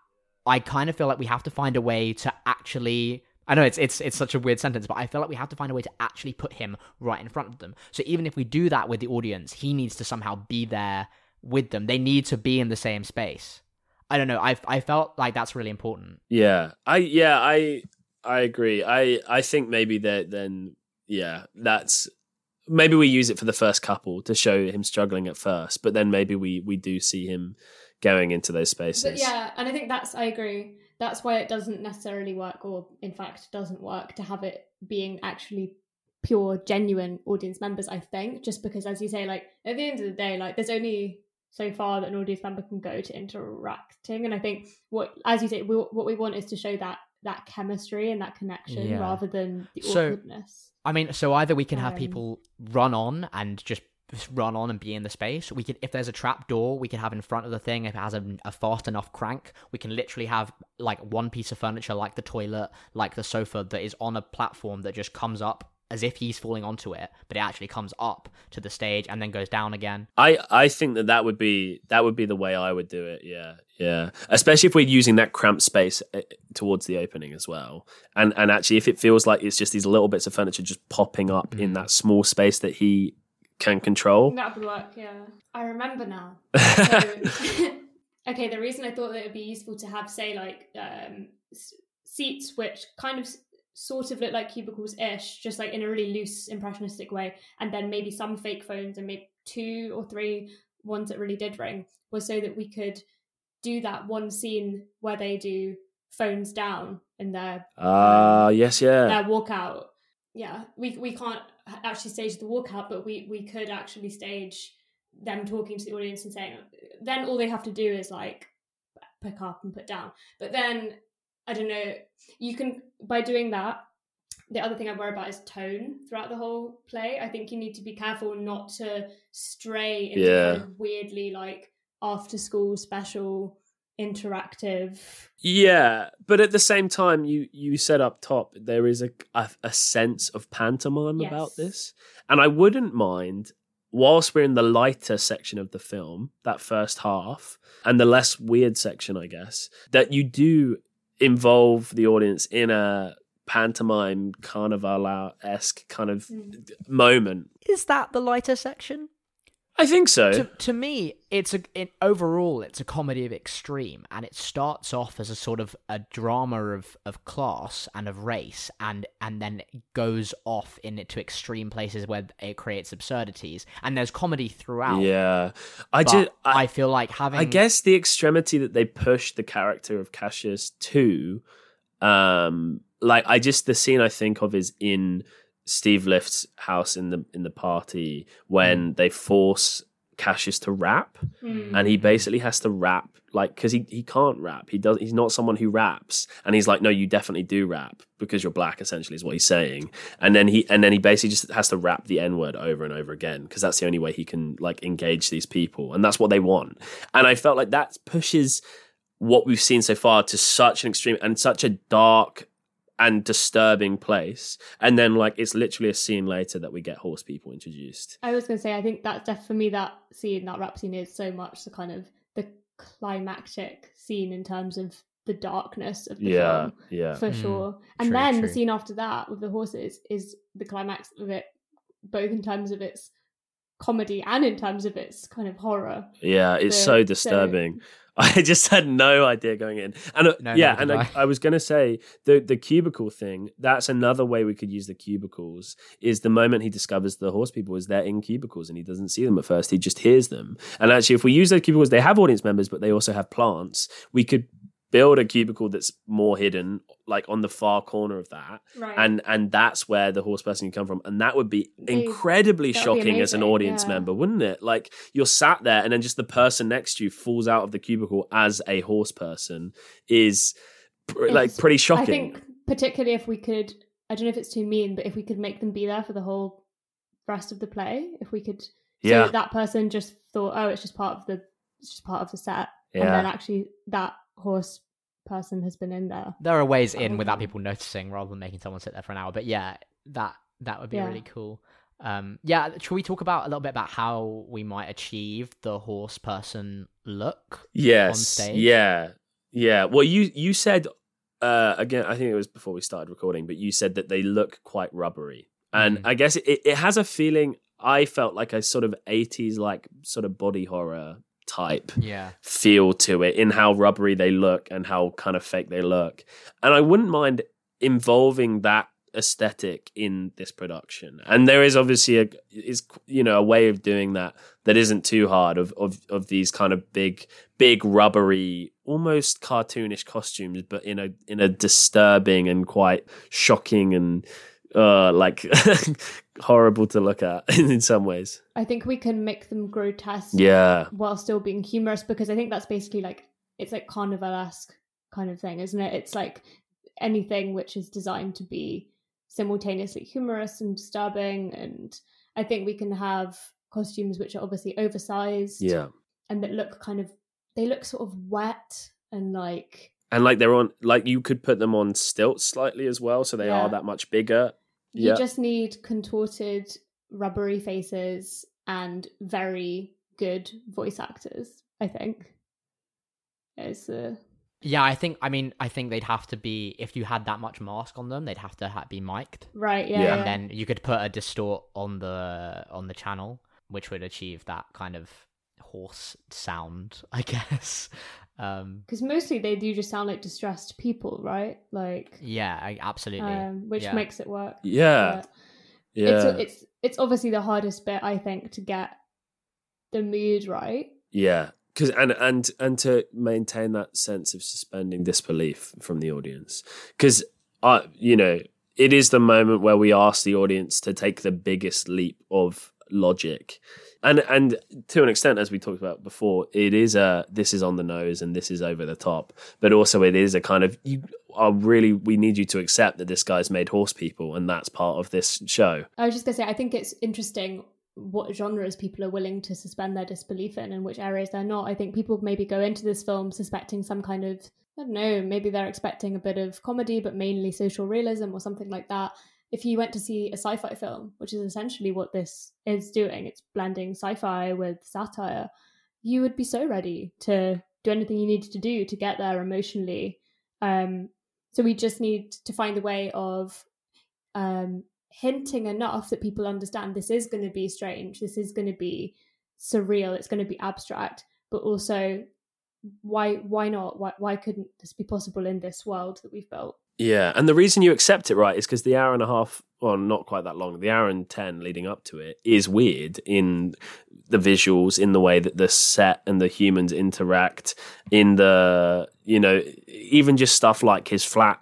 I kind of feel like we have to find a way to actually, I know it's it's it's such a weird sentence, but I feel like we have to find a way to actually put him right in front of them. So even if we do that with the audience, he needs to somehow be there with them. They need to be in the same space. I don't know. I I felt like that's really important. Yeah. I yeah, I I agree. I I think maybe that then yeah, that's maybe we use it for the first couple to show him struggling at first, but then maybe we we do see him going into those spaces. But yeah, and I think that's, I agree. That's why it doesn't necessarily work, or in fact doesn't work, to have it being actually pure, genuine audience members, I think, just because, as you say, like at the end of the day, like there's only so far that an audience member can go to interacting. And I think what, as you say, we, what we want is to show that that chemistry and that connection yeah. rather than the awkwardness. So, I mean, so either we can um, have people run on and just run on and be in the space. We could, if there's a trap door, we could have in front of the thing. If it has a, a fast enough crank, we can literally have like one piece of furniture, like the toilet, like the sofa, that is on a platform that just comes up as if he's falling onto it, but it actually comes up to the stage and then goes down again. I, I think that that would be that would be the way I would do it. Yeah, yeah. Especially if we're using that cramped space towards the opening as well. And and actually, if it feels like it's just these little bits of furniture just popping up mm. in that small space that he can control. That would work, yeah. I remember now. So, okay, the reason I thought that it would be useful to have, say, like um, s- seats which kind of s- sort of look like cubicles-ish, just like in a really loose, impressionistic way, and then maybe some fake phones and maybe two or three ones that really did ring, was so that we could do that one scene where they do phones down in their ah uh, yes yeah their walkout. Yeah, we we can't actually stage the walkout, but we, we could actually stage them talking to the audience and saying, then all they have to do is like pick up and put down. But then, I don't know, you can, by doing that, the other thing I worry about is tone throughout the whole play. I think you need to be careful not to stray into yeah. kind of weirdly like after school special interactive. Yeah, but at the same time, you you said up top there is a a, a sense of pantomime yes. about this, and I wouldn't mind, whilst we're in the lighter section of the film, that first half and the less weird section, I guess, that you do involve the audience in a pantomime carnival-esque kind of mm. moment. Is that the lighter section? I think so. To, to me, it's a it, overall it's a comedy of extreme, and it starts off as a sort of a drama of, of class and of race, and and then goes off into extreme places where it creates absurdities. And there's comedy throughout. Yeah, I but did. I, I feel like having. I guess the extremity that they push the character of Cassius to, um, like I just the scene I think of is in Steve Lift's house in the in the party when they force Cassius to rap, mm. and he basically has to rap like because he, he can't rap. He does. He's not someone who raps, and he's like, no, you definitely do rap because you're black. Essentially, is what he's saying. And then he and then he basically just has to rap the N word over and over again because that's the only way he can like engage these people, and that's what they want. And I felt like that pushes what we've seen so far to such an extreme and such a dark and disturbing place. And then, like, it's literally a scene later that we get horse people introduced. I was going to say, I think that's def- for me, that scene, that rap scene is so much the kind of the climactic scene in terms of the darkness of the yeah, film, yeah. for mm, sure. And true, then true. the scene after that with the horses is the climax of it, both in terms of its comedy and in terms of its kind of horror. Yeah, it's so, so disturbing. So, I just had no idea going in. And uh, no, yeah, and I, I was going to say the the cubicle thing, that's another way we could use the cubicles, is the moment he discovers the horse people is they're in cubicles and he doesn't see them at first. He just hears them. And actually, if we use those cubicles, they have audience members, but they also have plants. We could build a cubicle that's more hidden, like on the far corner of that. Right. And and that's where the horse person can come from. And that would be incredibly That'd shocking be as an audience yeah. member, wouldn't it? Like, you're sat there and then just the person next to you falls out of the cubicle as a horse person is pr- like pretty shocking. I think particularly if we could, I don't know if it's too mean, but if we could make them be there for the whole rest of the play, if we could, so yeah. that person just thought, oh, it's just part of the, it's just part of the set. Yeah. And then actually that horse person has been in there. There are ways in without people noticing rather than making someone sit there for an hour. But yeah, that that would be yeah. really cool. Um, yeah, should we talk about a little bit about how we might achieve the horse person look yes, on stage? Yeah, yeah. Well, you, you said, uh, again, I think it was before we started recording, but you said that they look quite rubbery. And mm. I guess it, it has a feeling, I felt like a sort of eighties, like sort of body horror type yeah. feel to it in how rubbery they look and how kind of fake they look. And I wouldn't mind involving that aesthetic in this production. And there is obviously a is you know a way of doing that that isn't too hard of of of these kind of big big rubbery, almost cartoonish costumes, but in a in a disturbing and quite shocking and uh like horrible to look at in some ways. I think we can make them grotesque yeah while still being humorous, because I think that's basically like, it's like carnivalesque kind of thing, isn't it? It's like anything which is designed to be simultaneously humorous and disturbing. And I think we can have costumes which are obviously oversized yeah and that look kind of, they look sort of wet and like and like they're on, like you could put them on stilts slightly as well, so they yeah. are that much bigger. You yeah. just need contorted, rubbery faces and very good voice actors, I think. It's uh... Yeah, I think, I mean, I think they'd have to be, if you had that much mask on them, they'd have to ha- be mic'd. Right, yeah. yeah. And then you could put a distort on the on the channel, which would achieve that kind of horse sound, I guess. Because um, mostly they do just sound like distressed people, right? Like yeah, absolutely, um, which yeah. makes it work. Yeah, yeah. It's, it's it's obviously the hardest bit, I think, to get the mood right. Yeah, because and and and to maintain that sense of suspending disbelief from the audience, because uh, you know, it is the moment where we ask the audience to take the biggest leap of logic. And and to an extent, as we talked about before, it is a this is on the nose and this is over the top, but also it is a kind of, you are really, we need you to accept that this guy's made horse people and that's part of this show. I was just gonna say, I think it's interesting what genres people are willing to suspend their disbelief in and which areas they're not. I think people maybe go into this film suspecting some kind of, I don't know, maybe they're expecting a bit of comedy, but mainly social realism or something like that. If you went to see a sci-fi film, which is essentially what this is doing, it's blending sci-fi with satire, you would be so ready to do anything you needed to do to get there emotionally. Um, so we just need to find a way of um, hinting enough that people understand this is going to be strange, this is going to be surreal, it's going to be abstract, but also why why not? Why, why couldn't this be possible in this world that we've built? Yeah, and the reason you accept it, right, is because the hour and a half, well, not quite that long, the hour and ten leading up to it is weird in the visuals, in the way that the set and the humans interact, in the, you know, even just stuff like his flat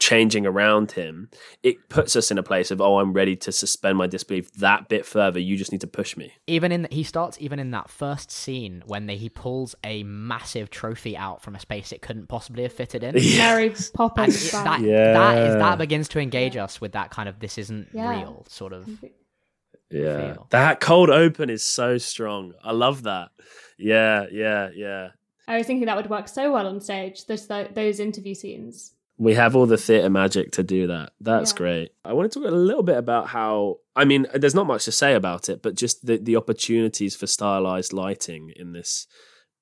changing around him. It puts us in a place of, oh, I'm ready to suspend my disbelief that bit further. You just need to push me. Even in, the, he starts even in that first scene when they, he pulls a massive trophy out from a space it couldn't possibly have fitted in. Mary Poppins. And that, yeah. that, is, that begins to engage yeah. us with that kind of, this isn't yeah. real sort of yeah. feel. That cold open is so strong. I love that. Yeah, yeah, yeah. I was thinking that would work so well on stage, those, those interview scenes. We have all the theatre magic to do that. That's yeah. great. I want to talk a little bit about how, I mean, there's not much to say about it, but just the, the opportunities for stylized lighting in this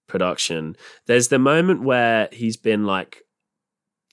production. There's the moment where he's been like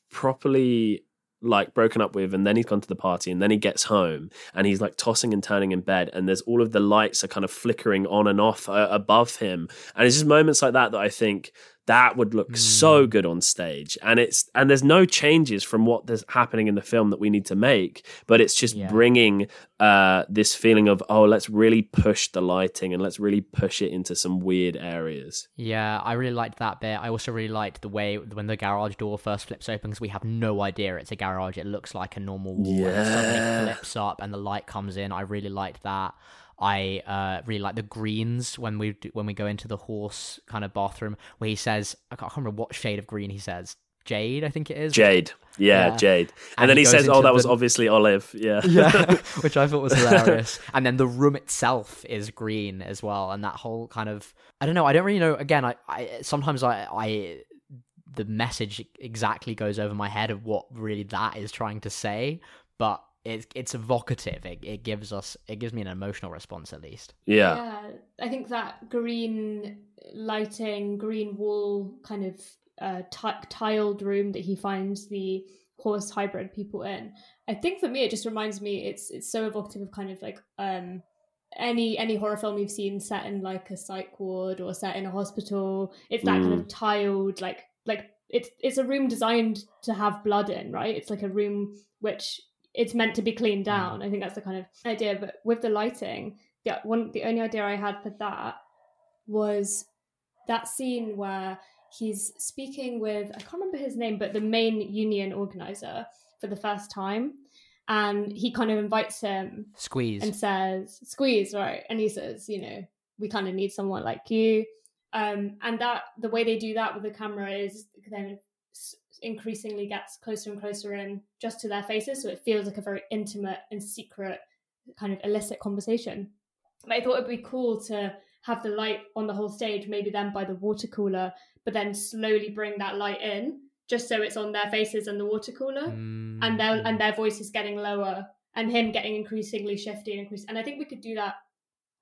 properly like broken up with, and then he's gone to the party, and then he gets home and he's like tossing and turning in bed, and there's all of the lights are kind of flickering on and off uh, above him. And it's just moments like that that I think, that would look mm. so good on stage. And it's and there's no changes from what is happening in the film that we need to make, but it's just yeah. bringing uh, this feeling of, oh, let's really push the lighting and let's really push it into some weird areas. Yeah, I really liked that bit. I also really liked the way when the garage door first flips open, because we have no idea it's a garage. It looks like a normal wall. Yeah. And suddenly it flips up and the light comes in. I really liked that. I uh, really like the greens when we do, when we go into the horse kind of bathroom where he says, I can't remember what shade of green he says. Jade, I think it is. Jade. Yeah, yeah. Jade. And, and then he, he says, oh, that the... was obviously olive. Yeah. yeah. Which I thought was hilarious. And then the room itself is green as well. And that whole kind of, I don't know, I don't really know. Again, I, I sometimes I... I the message exactly goes over my head of what really that is trying to say. But It, it's evocative. It, it gives us, it gives me an emotional response at least. Yeah. yeah. I think that green lighting, green wall kind of uh, t- tiled room that he finds the horse hybrid people in. I think for me, it just reminds me, it's it's so evocative of kind of like um, any any horror film you've seen set in like a psych ward or set in a hospital. It's that mm. kind of tiled, like, like it's it's a room designed to have blood in, right? It's like a room which... it's meant to be cleaned down. I think that's the kind of idea. But with the lighting, yeah, one the only idea I had for that was that scene where he's speaking with, I can't remember his name, but the main union organizer for the first time. And he kind of invites him. Squeeze. And says, Squeeze, right. And he says, you know, we kind of need someone like you. Um, and that the way they do that with the camera is then increasingly gets closer and closer in just to their faces, so it feels like a very intimate and secret kind of illicit conversation. But I thought it'd be cool to have the light on the whole stage, maybe then by the water cooler, but then slowly bring that light in just so it's on their faces and the water cooler, mm. and their and their voices getting lower and him getting increasingly shifty and increase. And I think we could do that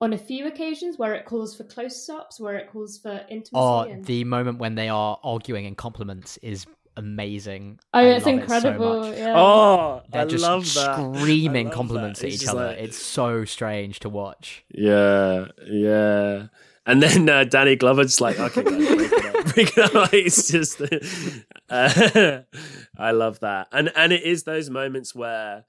on a few occasions where it calls for close-ups, where it calls for intimacy. Oh, and... the moment when they are arguing in compliments is amazing. Oh, it's incredible. It so yeah. Oh, they're I just love that. Screaming love compliments that. At each other. Like... It's so strange to watch. Yeah, yeah. And then uh, Danny Glover just like, okay, guys, break it up. Break it up. It's just, uh, I love that. And and it is those moments where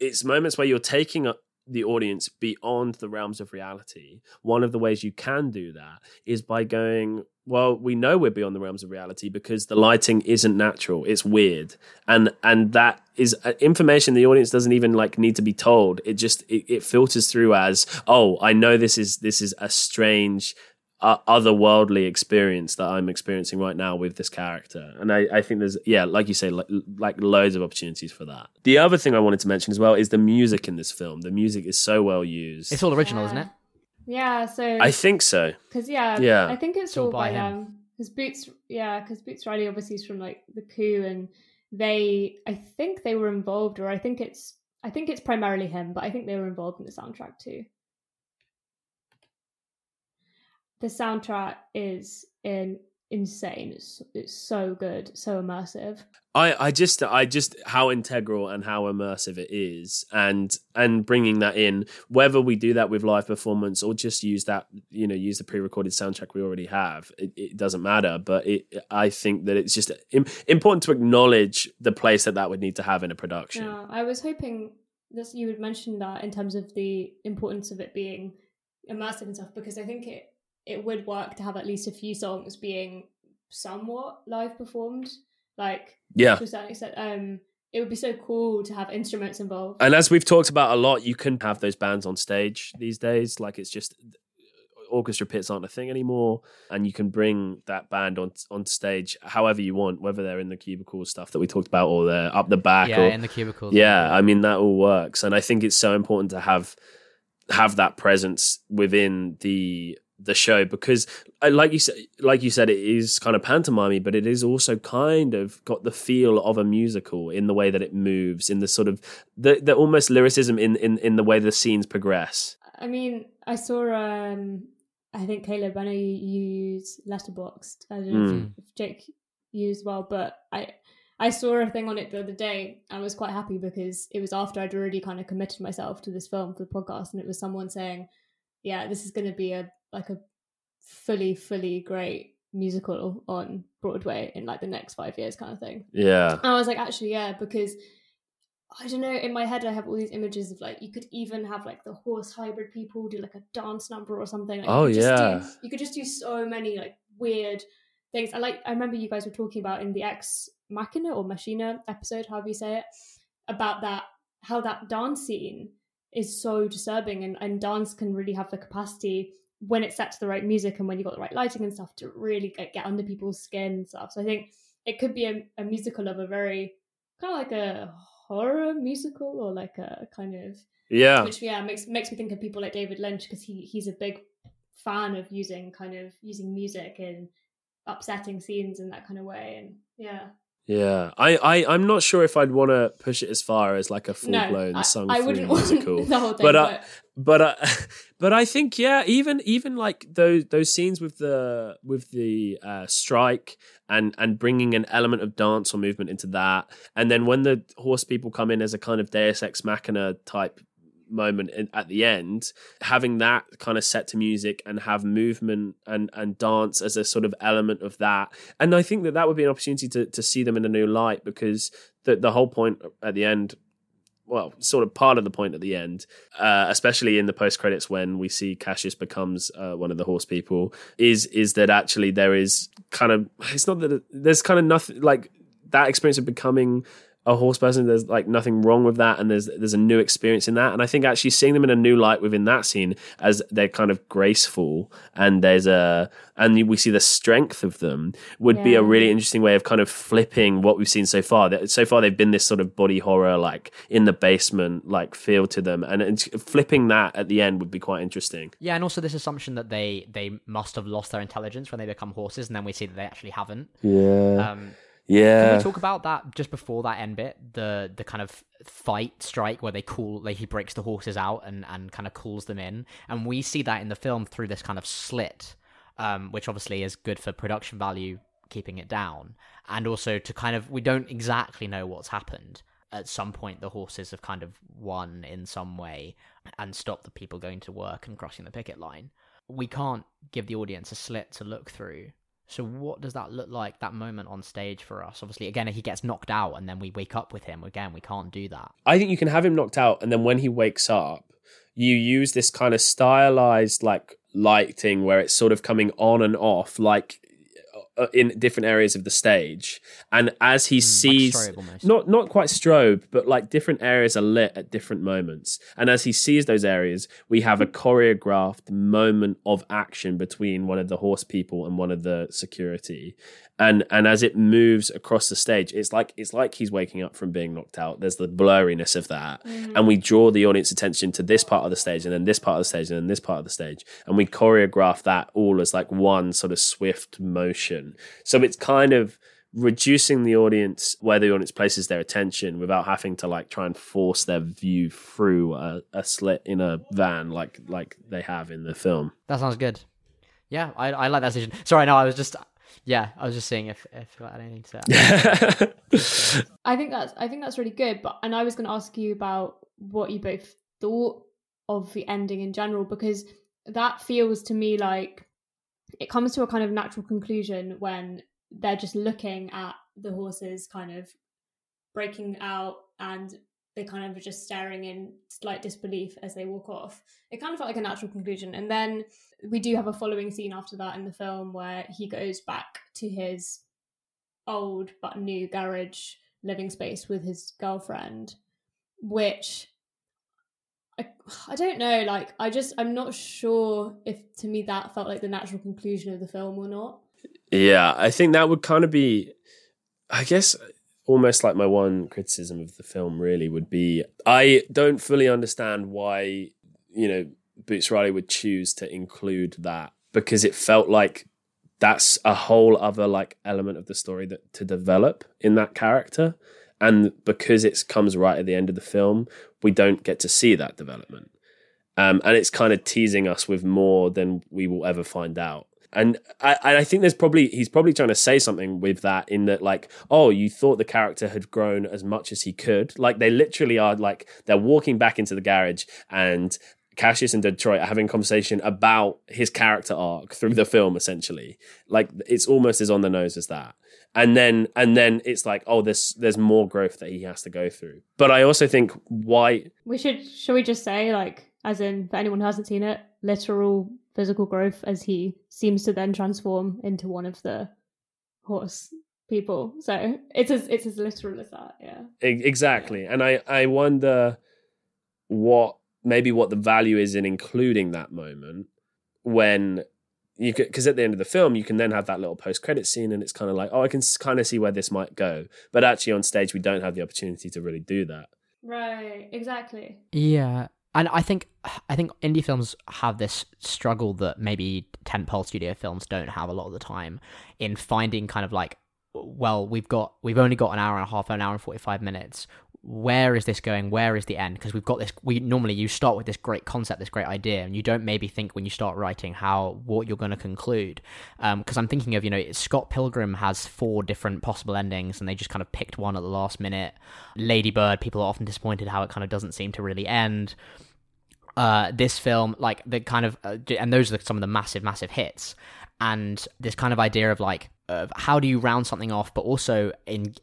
it's moments where you're taking a, the audience beyond the realms of reality. One of the ways you can do that is by going, well, we know we're beyond the realms of reality because the lighting isn't natural. It's weird. And and that is information the audience doesn't even like need to be told. It just, it, it filters through as, oh, I know this is, this is a strange, uh, otherworldly experience that I'm experiencing right now with this character. And I, I think there's, yeah, like you say, like, like loads of opportunities for that. The other thing I wanted to mention as well is the music in this film. The music is so well used. It's all original, yeah. isn't it? Yeah, so... I think so. Because, yeah, yeah, I think it's, it's all, all by them. Because Boots, yeah, because Boots Riley obviously is from, like, The Coup, and they, I think they were involved, or I think it's, I think it's primarily him, but I think they were involved in the soundtrack too. The soundtrack is in, insane. It's, it's so good, so immersive. I, I just, I just, how integral and how immersive it is, and and bringing that in, whether we do that with live performance or just use that, you know, use the pre-recorded soundtrack we already have, it, it doesn't matter. But it, I think that it's just important to acknowledge the place that that would need to have in a production. Yeah, I was hoping that you would mention that in terms of the importance of it being immersive and stuff, because I think it. It would work to have at least a few songs being somewhat live performed, like yeah. to a certain extent. Um, it would be so cool to have instruments involved. And as we've talked about a lot, you can have those bands on stage these days. Like it's just orchestra pits aren't a thing anymore, and you can bring that band on on stage however you want, whether they're in the cubicle stuff that we talked about, or they're up the back, yeah, or in the cubicles. Yeah, I mean that all works, and I think it's so important to have have that presence within the the show, because like you said, like you said, it is kind of pantomime-y, but it is also kind of got the feel of a musical in the way that it moves, in the sort of the, the almost lyricism in, in, in the way the scenes progress. I mean, I saw, um, I think Caleb, I know you, you use Letterboxd. I don't know mm. if Jake used well, but I, I saw a thing on it the other day. I was quite happy because it was after I'd already kind of committed myself to this film for the podcast, and it was someone saying, yeah, this is going to be a, like a fully, fully great musical on Broadway in like the next five years kind of thing. Yeah. And I was like, actually, yeah, because I don't know, in my head I have all these images of like, you could even have like the horse hybrid people do like a dance number or something. Like, oh, you yeah. Do, you could just do so many like weird things. I like, I remember you guys were talking about in the Ex Machina or Machina episode, however you say it, about that, how that dance scene is so disturbing, and, and dance can really have the capacity when it's set to the right music and when you've got the right lighting and stuff to really get, get under people's skin and stuff. So I think it could be a, a musical of a very kind of like a horror musical, or like a kind of, yeah, which yeah makes makes me think of people like David Lynch, because he he's a big fan of using kind of using music in upsetting scenes in that kind of way. And yeah. Yeah, I, I, I'm not sure if I'd want to push it as far as like a full-blown no, sung-through musical. The whole thing, but I, but I, but I think yeah, even even like those those scenes with the with the uh, strike and and bringing an element of dance or movement into that, and then when the horse people come in as a kind of Deus Ex Machina type moment in, at the end, having that kind of set to music and have movement and and dance as a sort of element of that. And I think that that would be an opportunity to to see them in a new light, because the the whole point at the end, well, sort of part of the point at the end, uh, especially in the post credits when we see Cassius becomes uh, one of the horse people, is is that actually there is kind of, it's not that there's kind of nothing like that experience of becoming a horse person, there's like nothing wrong with that, and there's there's a new experience in that. And I think actually seeing them in a new light within that scene, as they're kind of graceful and there's a and we see the strength of them, would yeah. be a really interesting way of kind of flipping what we've seen so far. That so far they've been this sort of body horror, like in the basement, like feel to them, and, and flipping that at the end would be quite interesting. Yeah, and also this assumption that they they must have lost their intelligence when they become horses, and then we see that they actually haven't. Yeah. Um, Yeah. Can we talk about that just before that end bit? The the kind of fight strike where they call, like he breaks the horses out and, and kind of calls them in. And we see that in the film through this kind of slit, um, which obviously is good for production value, keeping it down. And also to kind of, we don't exactly know what's happened. At some point the horses have kind of won in some way and stopped the people going to work and crossing the picket line. We can't give the audience a slit to look through. So what does that look like, that moment on stage for us? Obviously, again, he gets knocked out and then we wake up with him. Again, we can't do that. I think you can have him knocked out, and then when he wakes up, you use this kind of stylized like lighting where it's sort of coming on and off, like in different areas of the stage. And as he mm, sees, like strobe almost. not not quite strobe, but like different areas are lit at different moments. And as he sees those areas, we have a choreographed moment of action between one of the horse people and one of the security. And and as it moves across the stage, it's like it's like he's waking up from being knocked out. There's the blurriness of that. Mm-hmm. And we draw the audience attention to this part of the stage, and then this part of the stage, and then this part of the stage. And we choreograph that all as like one sort of swift motion. So it's kind of reducing the audience, where the audience places their attention, without having to like try and force their view through a, a slit in a van like like they have in the film. That sounds good. Yeah, I, I like that decision. Sorry, no, I was just... Yeah, I was just seeing if if you had anything to say. I think that's I think that's really good. But and I was going to ask you about what you both thought of the ending in general, because that feels to me like it comes to a kind of natural conclusion when they're just looking at the horses kind of breaking out, and they kind of are just staring in slight disbelief as they walk off. It kind of felt like a natural conclusion. And then we do have a following scene after that in the film where he goes back to his old but new garage living space with his girlfriend, which I, I don't know, like I just, I'm not sure if to me that felt like the natural conclusion of the film or not. Yeah, I think that would kind of be, I guess... almost like my one criticism of the film really would be, I don't fully understand why, you know, Boots Riley would choose to include that because it felt like that's a whole other like element of the story that to develop in that character. And because it comes right at the end of the film, we don't get to see that development. Um, and it's kind of teasing us with more than we will ever find out. And I, I think there's probably, he's probably trying to say something with that in that like, oh, you thought the character had grown as much as he could. Like they literally are like, they're walking back into the garage and Cassius and Detroit are having a conversation about his character arc through the film, essentially. Like it's almost as on the nose as that. And then, and then it's like, oh, there's there's more growth that he has to go through. But I also think why we should should we just say like, as in for anyone who hasn't seen it, literal physical growth as he seems to then transform into one of the horse people. So it's as it's as literal as that, yeah. Exactly, yeah. And I I wonder what maybe what the value is in including that moment when. You could, because at the end of the film, you can then have that little post-credit scene and it's kind of like, oh, I can kind of see where this might go. But actually on stage, we don't have the opportunity to really do that. Right, exactly. Yeah, and I think I think indie films have this struggle that maybe tentpole studio films don't have a lot of the time in finding kind of like, well, we've got we've only got an hour and a half, an hour and forty-five minutes. Where is this going? Where is the end? Because we've got this, we normally, you start with this great concept, this great idea, and you don't maybe think when you start writing how, what you're going to conclude. Um, because I'm thinking of, you know, Scott Pilgrim has four different possible endings and they just kind of picked one at the last minute. Lady Bird, people are often disappointed how it kind of doesn't seem to really end. Uh, this film, like the kind of, uh, and those are some of the massive, massive hits. And this kind of idea of like, uh, how do you round something off, but also in,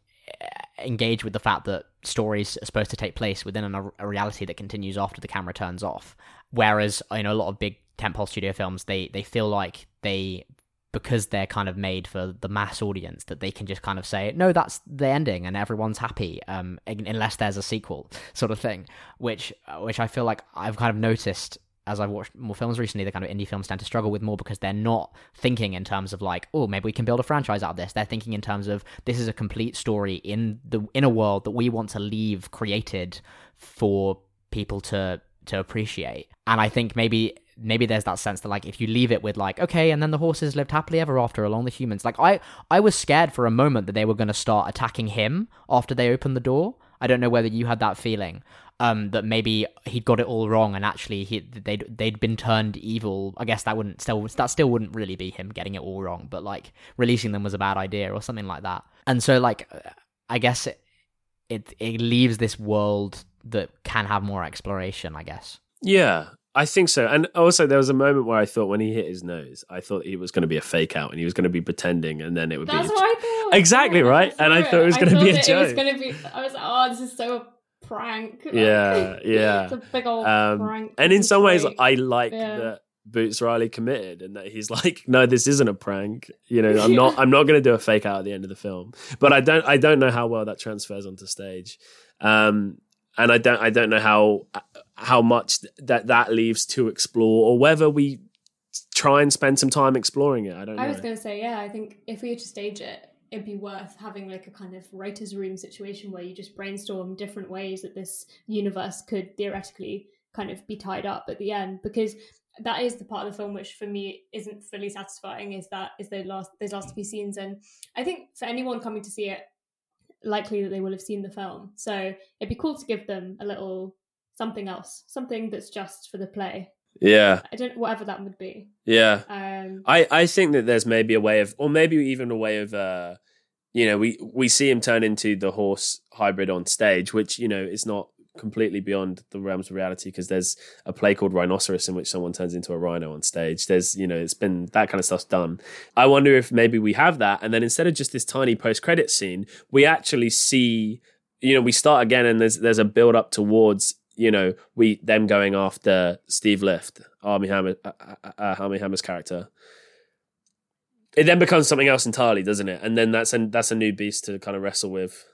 engage with the fact that stories are supposed to take place within an, a reality that continues after the camera turns off. Whereas, you know, a lot of big tentpole studio films, they they feel like they, because they're kind of made for the mass audience, that they can just kind of say, no, that's the ending and everyone's happy, um, unless there's a sequel sort of thing, which which I feel like I've kind of noticed as I've watched more films recently, the kind of indie films tend to struggle with more because they're not thinking in terms of like, oh, maybe we can build a franchise out of this. They're thinking in terms of this is a complete story in the in a world that we want to leave created for people to to appreciate. And I think maybe maybe there's that sense that like if you leave it with like, okay, and then the horses lived happily ever after along the humans. Like I, I was scared for a moment that they were going to start attacking him after they opened the door. I don't know whether you had that feeling. Um, that maybe he'd got it all wrong, and actually he they'd they'd been turned evil. I guess that wouldn't still that still wouldn't really be him getting it all wrong, but like releasing them was a bad idea or something like that. And so like I guess it it, it leaves this world that can have more exploration. I guess. Yeah, I think so. And also there was a moment where I thought when he hit his nose, I thought he was going to be a fake out and he was going to be pretending, and then it would That's be. That's what I thought. Exactly right, I and I thought it was going to be a joke. It was going to be. I was like, oh, this is so. Prank, yeah, yeah, it's a big old um, prank. And in some ways, I like yeah. that Boots Riley committed, and that he's like, "No, this isn't a prank." You know, I'm yeah. not, I'm not going to do a fake out at the end of the film. But I don't, I don't know how well that transfers onto stage, um, and I don't, I don't know how how much that that leaves to explore, or whether we try and spend some time exploring it. I don't know. I was going to say, yeah, I think if we were to stage it. It'd be worth having like a kind of writer's room situation where you just brainstorm different ways that this universe could theoretically kind of be tied up at the end, because that is the part of the film which for me isn't fully satisfying is that is those last those last few scenes. And I think for anyone coming to see it, likely that they will have seen the film, so it'd be cool to give them a little something else, something that's just for the play. Yeah, I don't. Whatever that would be. Yeah, um, I I think that there's maybe a way of, or maybe even a way of, uh, you know, we we see him turn into the horse hybrid on stage, which you know is not completely beyond the realms of reality, because there's a play called Rhinoceros in which someone turns into a rhino on stage. There's, you know, it's been that kind of stuff's done. I wonder if maybe we have that, and then instead of just this tiny post-credit scene, we actually see, you know, we start again, and there's there's a build up towards. You know, we them going after Steve Lift, Armie Hammer, uh, uh, uh, Armie Hammer's character. It then becomes something else entirely, doesn't it? And then that's a, that's a new beast to kind of wrestle with.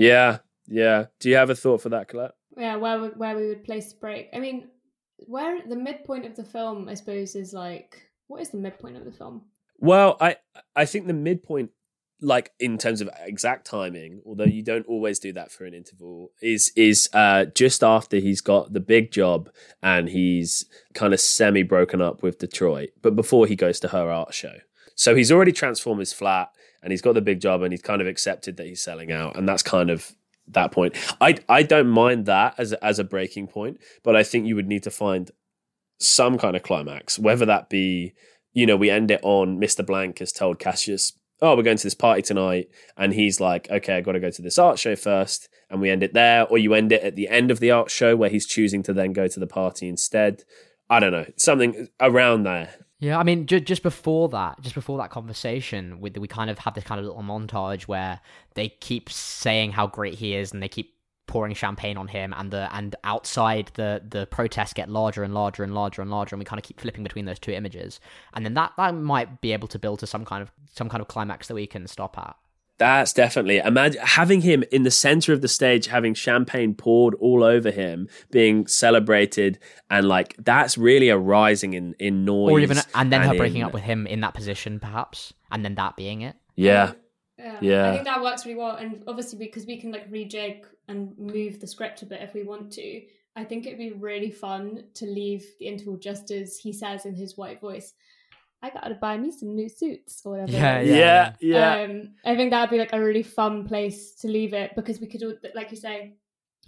Yeah, yeah. Do you have a thought for that, Colette? Yeah, where we, where we would place the break. I mean, where the midpoint of the film, I suppose, is like, what is the midpoint of the film? Well, I I think the midpoint, like in terms of exact timing, although you don't always do that for an interval, is is uh, just after he's got the big job and he's kind of semi broken up with Detroit, but before he goes to her art show. So he's already transformed his flat and he's got the big job and he's kind of accepted that he's selling out, and that's kind of that point. I I don't mind that as as a breaking point, but I think you would need to find some kind of climax, whether that be, you know, we end it on Mister Blank has told Cassius, oh, we're going to this party tonight. And he's like, okay, I've got to go to this art show first. And we end it there. Or you end it at the end of the art show where he's choosing to then go to the party instead. I don't know. Something around there. Yeah, I mean, ju- just before that, just before that conversation, we, we kind of have this kind of little montage where they keep saying how great he is and they keep pouring champagne on him, and the and outside the the protests get larger and larger and larger and larger, and we kind of keep flipping between those two images, and then that that might be able to build to some kind of some kind of climax that we can stop at. That's definitely, imagine having him in the center of the stage, having champagne poured all over him, being celebrated, and like that's really a rising in in noise, or even and then and her in, breaking up with him in that position perhaps, and then that being it. Yeah. Yeah. yeah, I think that works really well, and obviously because we can like rejig and move the script a bit if we want to. I think it'd be really fun to leave the interval just as he says in his white voice, "I gotta buy me some new suits" or whatever. Yeah, yeah, yeah. Um, I think that'd be like a really fun place to leave it, because we could, like you say,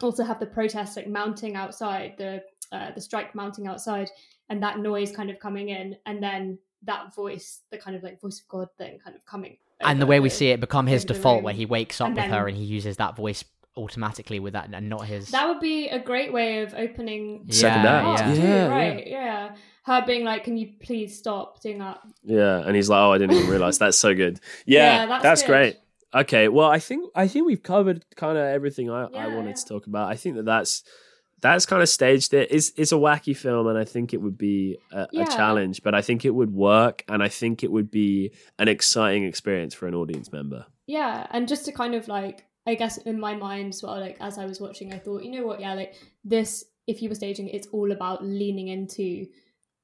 also have the protests like mounting outside, the uh, the strike mounting outside, and that noise kind of coming in, and then that voice, the kind of like voice of God thing, kind of coming. And the way we see it become his default, where he wakes up with her and he uses that voice automatically with that and not his. That would be a great way of opening. Yeah, yeah. yeah, right, yeah. yeah. Her being like, "Can you please stop doing that?" Yeah, and he's like, "Oh, I didn't even realize." That's so good. Yeah, yeah, that's, that's great. Okay, well, I think I think we've covered kind of everything I, yeah, I wanted yeah. to talk about. I think that that's that's kind of staged it. It's it's a wacky film, and I think it would be a, yeah. a challenge, but I think it would work, and I think it would be an exciting experience for an audience member. Yeah, and just to kind of like, I guess in my mind as well, like as I was watching, I thought, you know what, yeah, like this, if you were staging, it's all about leaning into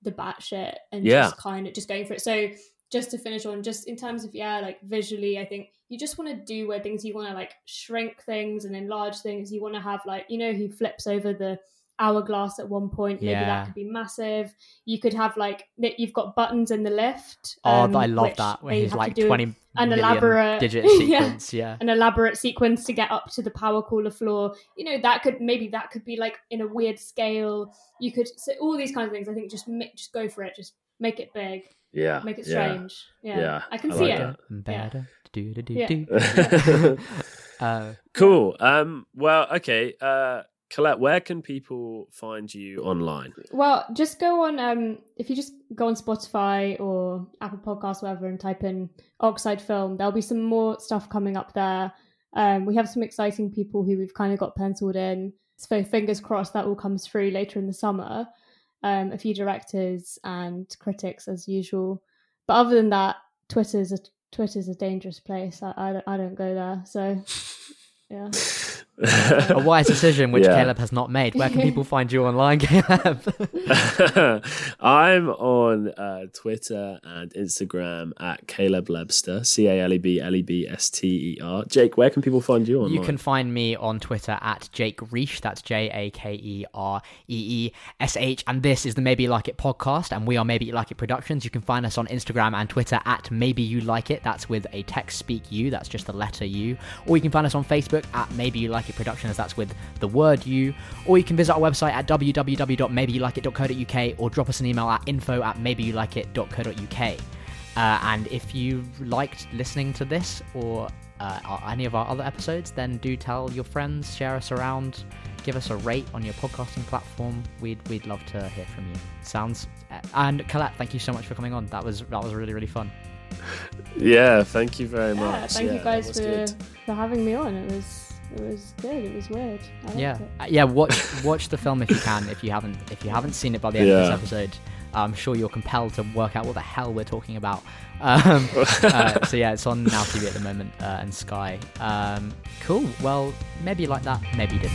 the batshit and yeah. just kind of just going for it. So just to finish on, just in terms of, yeah, like visually, I think you just want to do weird things. You want to like shrink things and enlarge things. You want to have like, you know, he flips over the hourglass at one point. Maybe yeah. that could be massive. You could have like, you've got buttons in the lift. Um, oh, I love that. Where he's like twenty an elaborate digit sequence. yeah, yeah. An elaborate sequence to get up to the power cooler floor. You know, that could, maybe that could be like in a weird scale. You could, so all these kinds of things. I think just just go for it. Just make it big. Yeah. Make it strange. Yeah. yeah. yeah. I can I see like it. Better. Do, do, do, yeah. do. uh, cool. Um, well, okay. Uh, Colette, where can people find you online? Well, just go on, um, if you just go on Spotify or Apple Podcasts, whatever, and type in Oxide Film, there'll be some more stuff coming up there. Um, we have some exciting people who we've kind of got penciled in. So fingers crossed that all comes through later in the summer. Um, a few directors and critics as usual, but other than that, Twitter's a Twitter's a dangerous place. I I don't, I don't go there. So yeah, a wise decision which yeah. Caleb has not made. Where can people find you online, Caleb? I'm on uh, Twitter and Instagram at Caleb Lebster, C A L E B L E B S T E R. Jake, where can people find you online? You can find me on Twitter at Jake Reesh. That's J A K E R E E S H. And this is the Maybe You Like It podcast, and we are Maybe You Like It Productions. You can find us on Instagram and Twitter at Maybe You Like It. That's with a text speak U. That's just the letter U. Or you can find us on Facebook at Maybe You Like Like It Productions, that's with the word you, or you can visit our website at w w w dot maybe you like it dot co dot u k, or drop us an email at info at maybe you like it dot co dot u k. Uh, and if you've liked listening to this or uh, any of our other episodes, then do tell your friends, share us around, give us a rate on your podcasting platform. We'd we'd love to hear from you. Sounds and Colette, thank you so much for coming on. That was that was really really fun. Yeah, thank you very much. Yeah, thank yeah, you guys for, for having me on. It was. It was good. It was weird. I liked yeah, it. yeah. Watch, watch the film if you can. If you haven't, if you haven't seen it by the end yeah. of this episode, I'm sure you're compelled to work out what the hell we're talking about. Um, uh, so yeah, it's on Now T V at the moment uh, and Sky. Um, cool. Well, maybe you liked that. Maybe you didn't.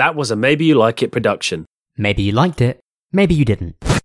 That was a Maybe You Like It production. Maybe you liked it, maybe you didn't.